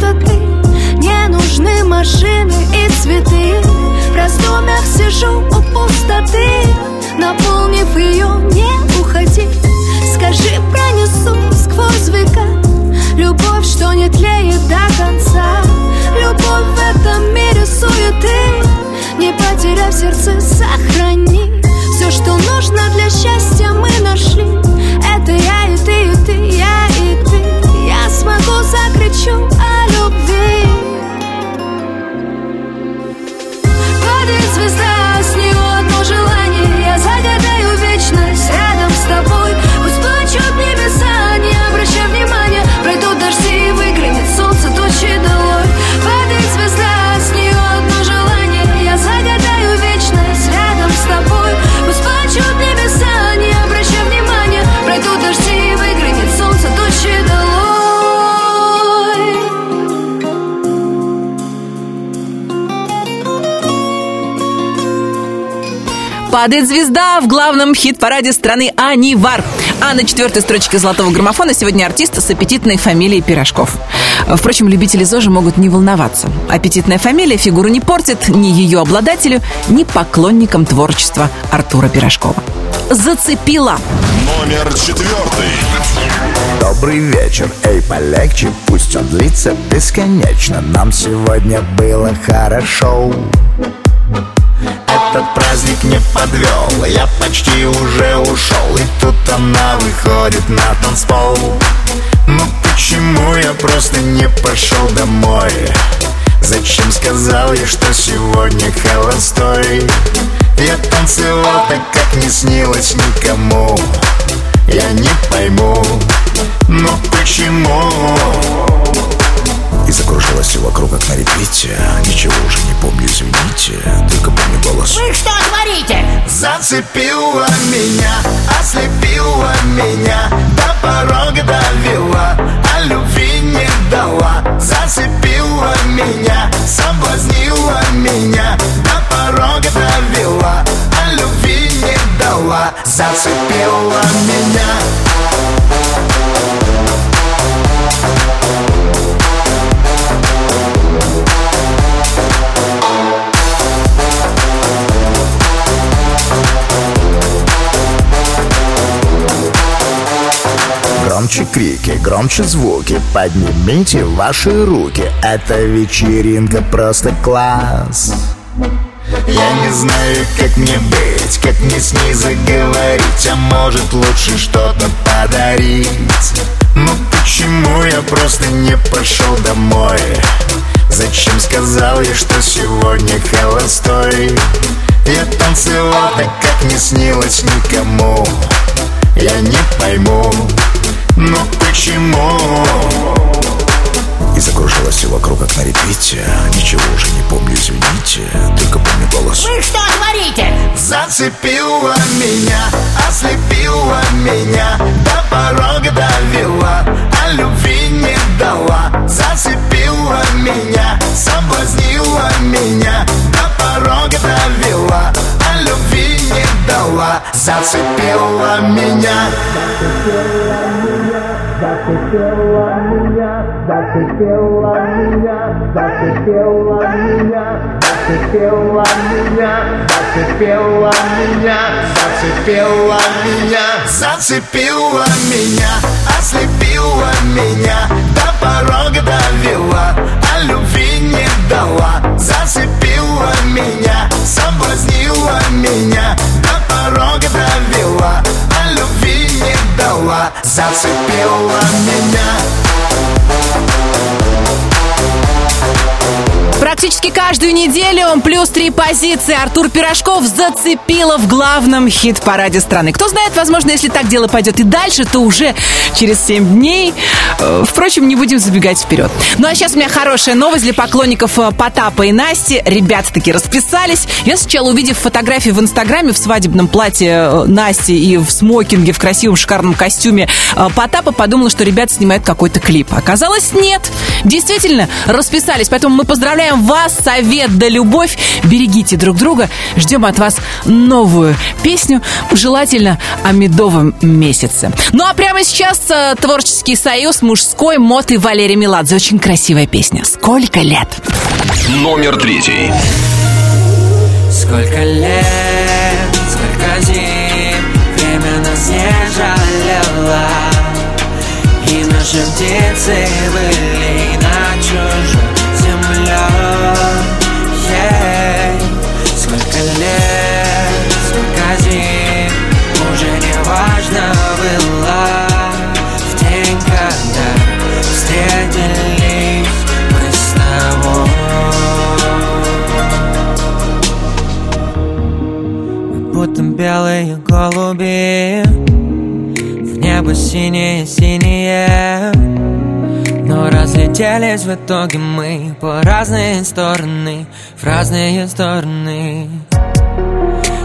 это ты. Не нужны машины и цветы. В раздумьях сижу у пустоты, наполнив ее, не уходи. Скажи, пронесу сквозь века любовь, что не тлеет до конца. Любовь в этом мире суеты, не потеряв сердце, сохрани. Все, что нужно для счастья, мы нашли. Это я и ты, и ты, я и ты. Я смогу, закричу о любви. Падает звезда, с нее одно желание. Я загадаю вечность рядом с тобой. Пусть плачут небеса, не обращай внимания. Пройдут дожди, выглянет солнце, тучи долой. Падает звезда, с нее одно желание. Я загадаю вечность рядом с тобой. Пусть плачут небеса, не обращай внимания. Пройдут дожди, выглянет солнце, тучи долой. Падает звезда в главном хит-параде страны «Анивар». А на четвертой строчке «Золотого граммофона» сегодня артист с аппетитной фамилией Пирожков. Впрочем, любители ЗОЖа могут не волноваться. Аппетитная фамилия фигуру не портит ни ее обладателю, ни поклонникам творчества Артура Пирожкова. Зацепила. Номер 4. Добрый вечер, эй, полегче, пусть он длится бесконечно. Нам сегодня было хорошо. Этот праздник не подвел, я почти уже ушел. И тут она выходит на танцпол. Ну почему я просто не пошел домой? Зачем сказал я, что сегодня холостой? Я танцевал так, как не снилось никому. Я не пойму, но почему? И закружилось все вокруг, как на репите. Ничего уже не помню, извините. Только помню голос. Вы что творите? Зацепила меня, ослепила меня, до порога довела, а любви не дала. Зацепила меня, соблазнила меня, до порога довела, а любви не дала. Зацепила меня. Громче крики, громче звуки, поднимите ваши руки. Эта вечеринка просто класс. Я не знаю, как мне быть, как мне с ней заговорить. А может лучше что-то подарить? Ну почему я просто не пошел домой? Зачем сказал я, что сегодня холостой? Я танцевал так, как не снилось никому. Я не пойму, но почему? И закружилось все вокруг, как на репите. Ничего уже не помню, извините. Только помню голос. Вы что творите? Зацепила меня, ослепила меня, до порога довела, а любви не дала. Зацепила меня, соблазнила меня, до порога довела, а любви не дала. Зацепила меня. Зацепила меня, зацепила меня, зацепила меня, зацепила меня, зацепила меня, зацепила меня, зацепила меня, ослепила меня, до порога довела, а любви не дала. Зацепила меня, соблазнила меня, до порога довела, а любви не дала. Зацепила меня. Практически каждую неделю плюс 3 позиции Артур Пирожков зацепила в главном хит-параде страны. Кто знает, возможно, если так дело пойдет и дальше, то уже через 7 дней. Впрочем, не будем забегать вперед. Ну а сейчас у меня хорошая новость для поклонников Потапа и Насти. Ребята таки расписались. Я сначала, увидев фотографии в Инстаграме в свадебном платье Насти и в смокинге, в красивом шикарном костюме Потапа, подумала, что ребята снимают какой-то клип. Оказалось, нет. действительно расписались. Поэтому мы поздравляем вас, совет да любовь. Берегите друг друга. Ждем от вас новую песню, желательно о медовом месяце. Ну а прямо сейчас творческий союз мужской мод и Валерия Меладзе. Очень красивая песня. «Сколько лет». Номер 3. Сколько лет, сколько зим, время нас не жалело, и наши птицы были на чужой земле. Yeah. Сколько лет, сколько зим, уже не важно было, в день, когда встретились мы с тобой. Будто белые голуби, в небо синие-синие, но разлетелись в итоге мы по разные стороны, в разные стороны.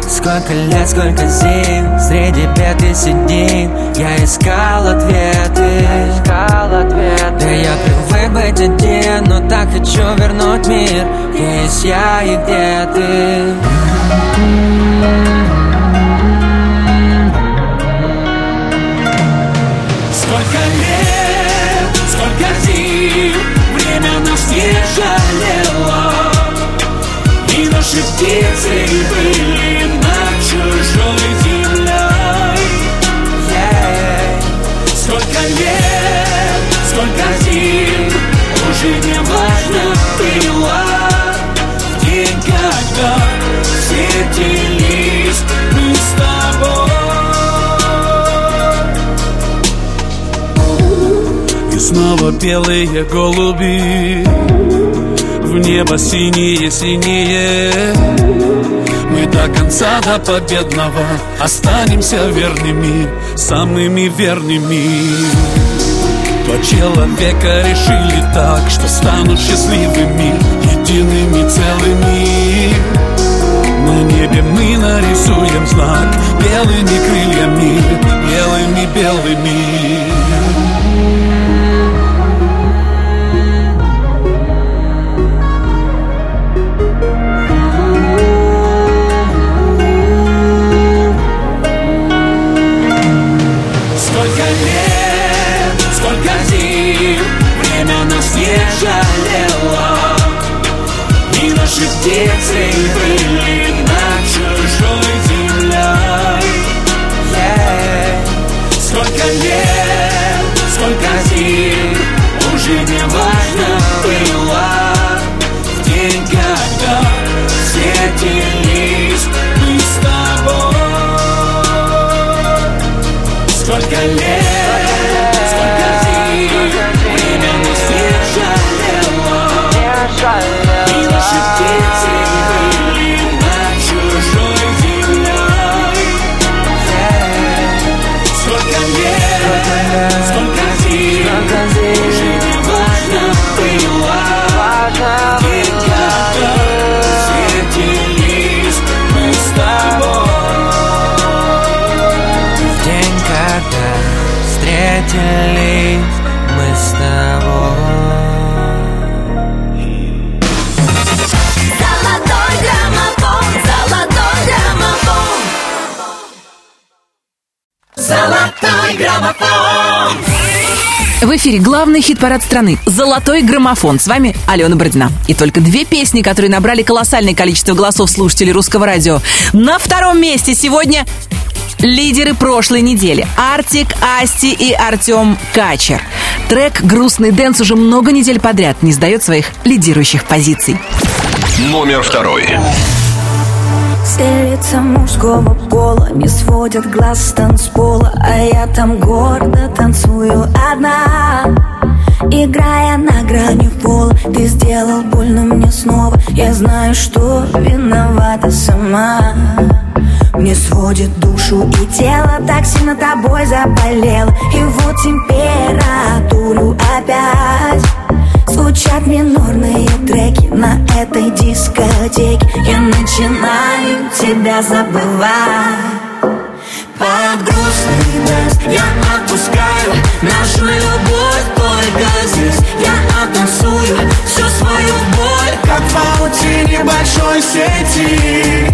Сколько лет, сколько зим, среди беды сидим, я искал ответы, Да я привык быть один, но так хочу вернуть мир, есть я и где ты. Время нас не жалело, и наши птицы были над чужой землей. Yeah. Сколько лет, сколько зим, уже не важно было, в день, когда встретились мы с тобой. И снова белые голуби, в небо синие-синие, мы до конца, до победного останемся верными, самыми верными. Два человека решили так, что станут счастливыми, едиными, целыми. На небе мы нарисуем знак белыми крыльями, белыми-белыми. Время нас не жалело, и наши птицы были над чужой землей. Yeah. Сколько лет, сколько зим, уже не важно было, в день, когда встретились мы с тобой. Сколько лет, мы с тобой. Золотой граммофон, золотой граммофон, золотой граммофон. В эфире главный хит-парад страны «Золотой граммофон». С вами Алена Бородина. И только две песни, которые набрали колоссальное количество голосов слушателей Русского радио. На втором месте сегодня лидеры прошлой недели – Артик, Асти и Артем Качер. Трек «Грустный дэнс» уже много недель подряд не сдает своих лидирующих позиций. Номер 2. С лица мужского пола не сводят глаз с танцпола, а я там гордо танцую одна. Играя на грани пола, ты сделал больно мне снова. Я знаю, что виновата сама. Мне сводит душу и тело, так сильно тобой заболел. И вот температуру опять. Звучат минорные треки на этой дискотеке. Я начинаю тебя забывать. Под грустный дэнс я отпускаю нашу любовь только здесь. Я отпускаю большой сети,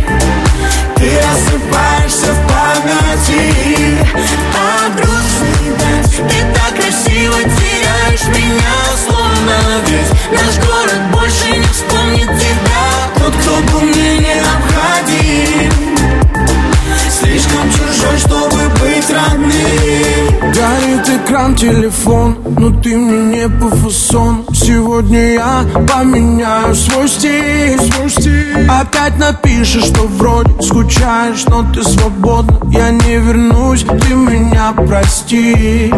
ты рассыпаешься в памяти. А грустный, ты так красиво теряешь меня, словно весь наш город больше не вспомнит тебя. Тот, кто был мне необходим, слишком чужой, чтобы быть родным. Горит экран, телефон, но ты мне не по фасон. Сегодня я поменяю свой стиль. Опять напишешь, что вроде скучаешь, но ты свободна. Я не вернусь, ты меня прости.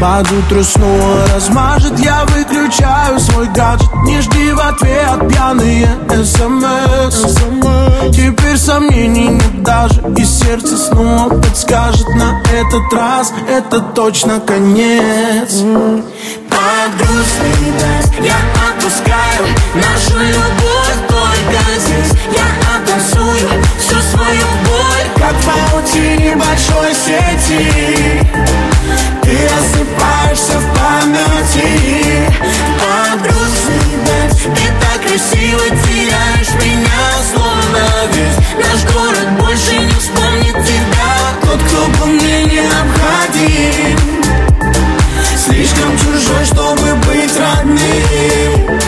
Под утро снова размажет, я выключаю свой гаджет. Не жди в ответ пьяные СМС. Теперь сомнений нет даже, и сердце снова подскажет: на этот раз это точно конец. Под грустный дождь я отпускаю нашу любовь только здесь. Я оттанцую всю свою боль, как в паутине большой сети. Ты рассыпаешься в памяти. Под грустный дождь ты так красиво теряешь меня, словно весь наш город больше не вспомнит тебя. Тот, кто был мне необходим, слишком чужой, чтобы быть родным.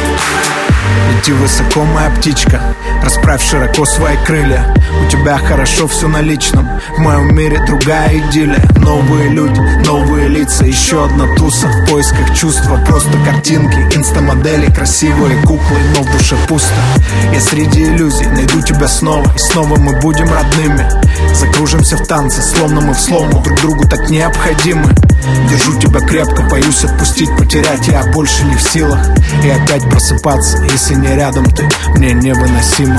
Лети высоко, моя птичка, расправь широко свои крылья. У тебя хорошо все на личном, в моем мире другая идиллия. Новые люди, новые лица, еще одна туса. В поисках чувства просто картинки, инстамодели, красивые куклы, но в душе пусто. Я среди иллюзий найду тебя снова, и снова мы будем родными. Закружимся в танце, словно мы в слому, друг другу так необходимы. Держу тебя крепко, боюсь отпустить, потерять. Я больше не в силах, и опять просыпаться, если не рядом ты, мне невыносимо.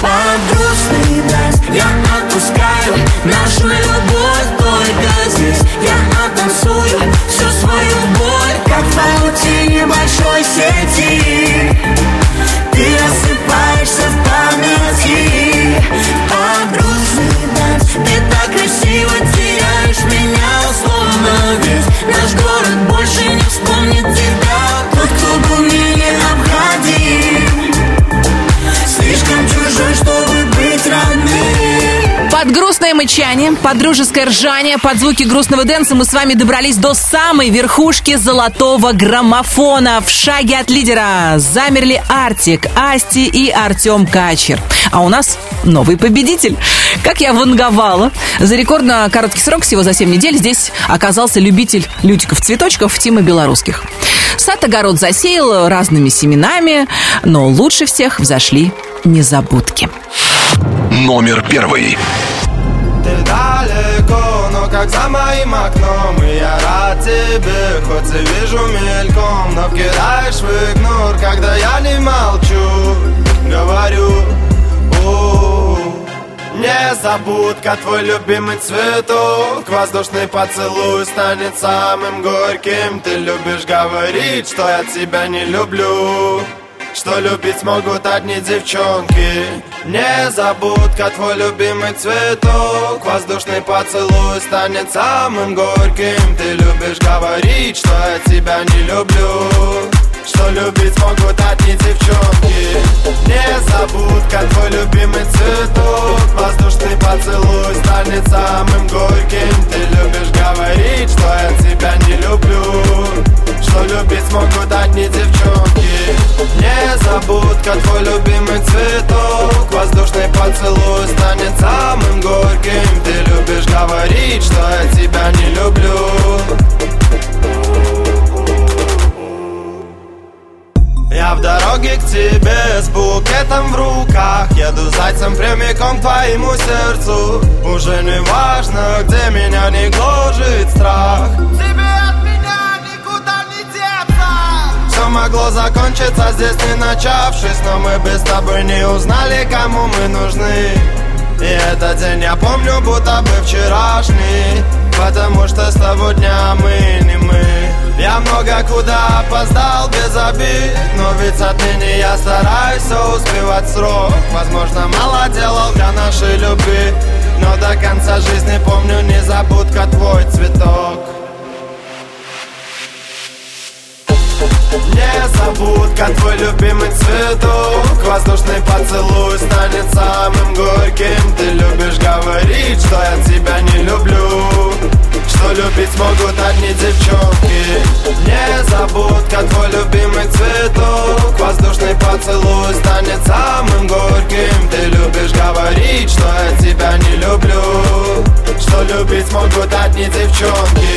Под грустный дождь я отпускаю нашу любовь только здесь. Я оттанцую всю свою боль, как в паутине большой сети. Ты рассыпаешься в памяти. Под грустный дождь ты так красиво теряешь меня, словно весь наш город больше не вспомнит тебя. Тот, кто был мне необходим, слишком чужой, чтобы быть родным. Под грустное мычание, под дружеское ржание, под звуки грустного дэнса мы с вами добрались до самой верхушки золотого граммофона. В шаге от лидера замерли Артик, Асти и Артем Качер. А у нас новый победитель. Как я ванговала, за рекордно короткий срок, всего за 7 недель, здесь оказался любитель лютиков-цветочков Тима Белорусских. Сад-огород засеял разными семенами, но лучше всех взошли незабудки. Номер первый. Ты далеко, но как за моим окном, и я рад тебе, хоть и вижу мельком, но вкидаешь в игнор, когда я не молчу, говорю, незабудка, твой любимый цветок. Воздушный поцелуй станет самым горьким. Ты любишь говорить, что я тебя не люблю, что любить могут одни девчонки. Незабудка, твой любимый цветок. Воздушный поцелуй станет самым горьким. Ты любишь говорить, что я тебя не люблю, что любить могут одни девчонки. Незабудка, твой любимый цветок. Воздушный поцелуй станет самым горьким. Ты любишь говорить, что я тебя не люблю, что любить могут одни девчонки. Незабудка, твой любимый цветок. Воздушный поцелуй станет самым горьким. Ты любишь говорить, что я тебя не люблю. Я в дороге к тебе с букетом в руках, еду зайцем прямиком к твоему сердцу. Уже не важно, где меня не гложет страх, тебе от меня никуда не деться. Все могло закончиться здесь, не начавшись, но мы без тобой не узнали, кому мы нужны. И этот день я помню, будто бы вчерашний, потому что с того дня мы не мы. Я много куда опоздал без обид, но ведь отныне я стараюсь все успевать в срок. Возможно, мало делал для нашей любви, но до конца жизни помню незабудка твой цветок. Незабудка, твой любимый цветок. Воздушный поцелуй станет самым горьким. Ты любишь говорить, что я тебя не люблю, что любить могут одни девчонки. Незабудка, твой любимый цветок. Воздушный поцелуй станет самым горьким. Ты любишь говорить, что я тебя не люблю, что любить могут одни девчонки.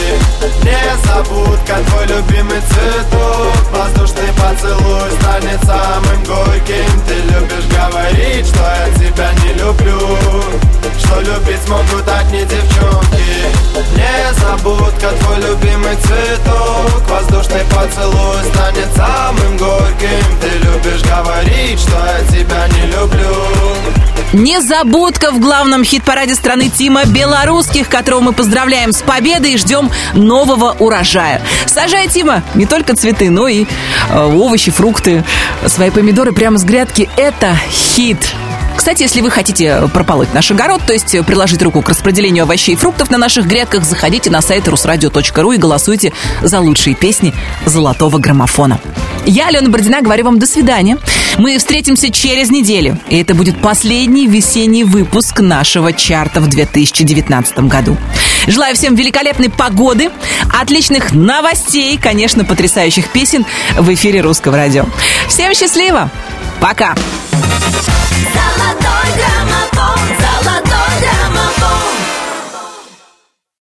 Незабудка, твой любимый цветок. Воздушный поцелуй станет самым горьким. Ты любишь говорить, что я тебя не люблю, что любить могут одни девчонки. Незабудка, твой любимый цветок. Воздушный поцелуй станет самым горьким. Ты любишь говорить, что я тебя не люблю. Незабудка в главном хит-параде страны Тима Белорусских, которого мы поздравляем с победой и ждем нового урожая. Сажай, Тима, не только цветы, но и овощи, фрукты, свои помидоры прямо с грядки. Это хит. Кстати, если вы хотите прополоть наш огород, то есть приложить руку к распределению овощей и фруктов на наших грядках, заходите на сайт rusradio.ru и голосуйте за лучшие песни «Золотого граммофона». Я, Алена Бородина, говорю вам до свидания. Мы встретимся через неделю. И это будет последний весенний выпуск нашего чарта в 2019 году. Желаю всем великолепной погоды, отличных новостей, конечно, потрясающих песен в эфире Русского радио. Всем счастливо! Пока! Золотой граммофон.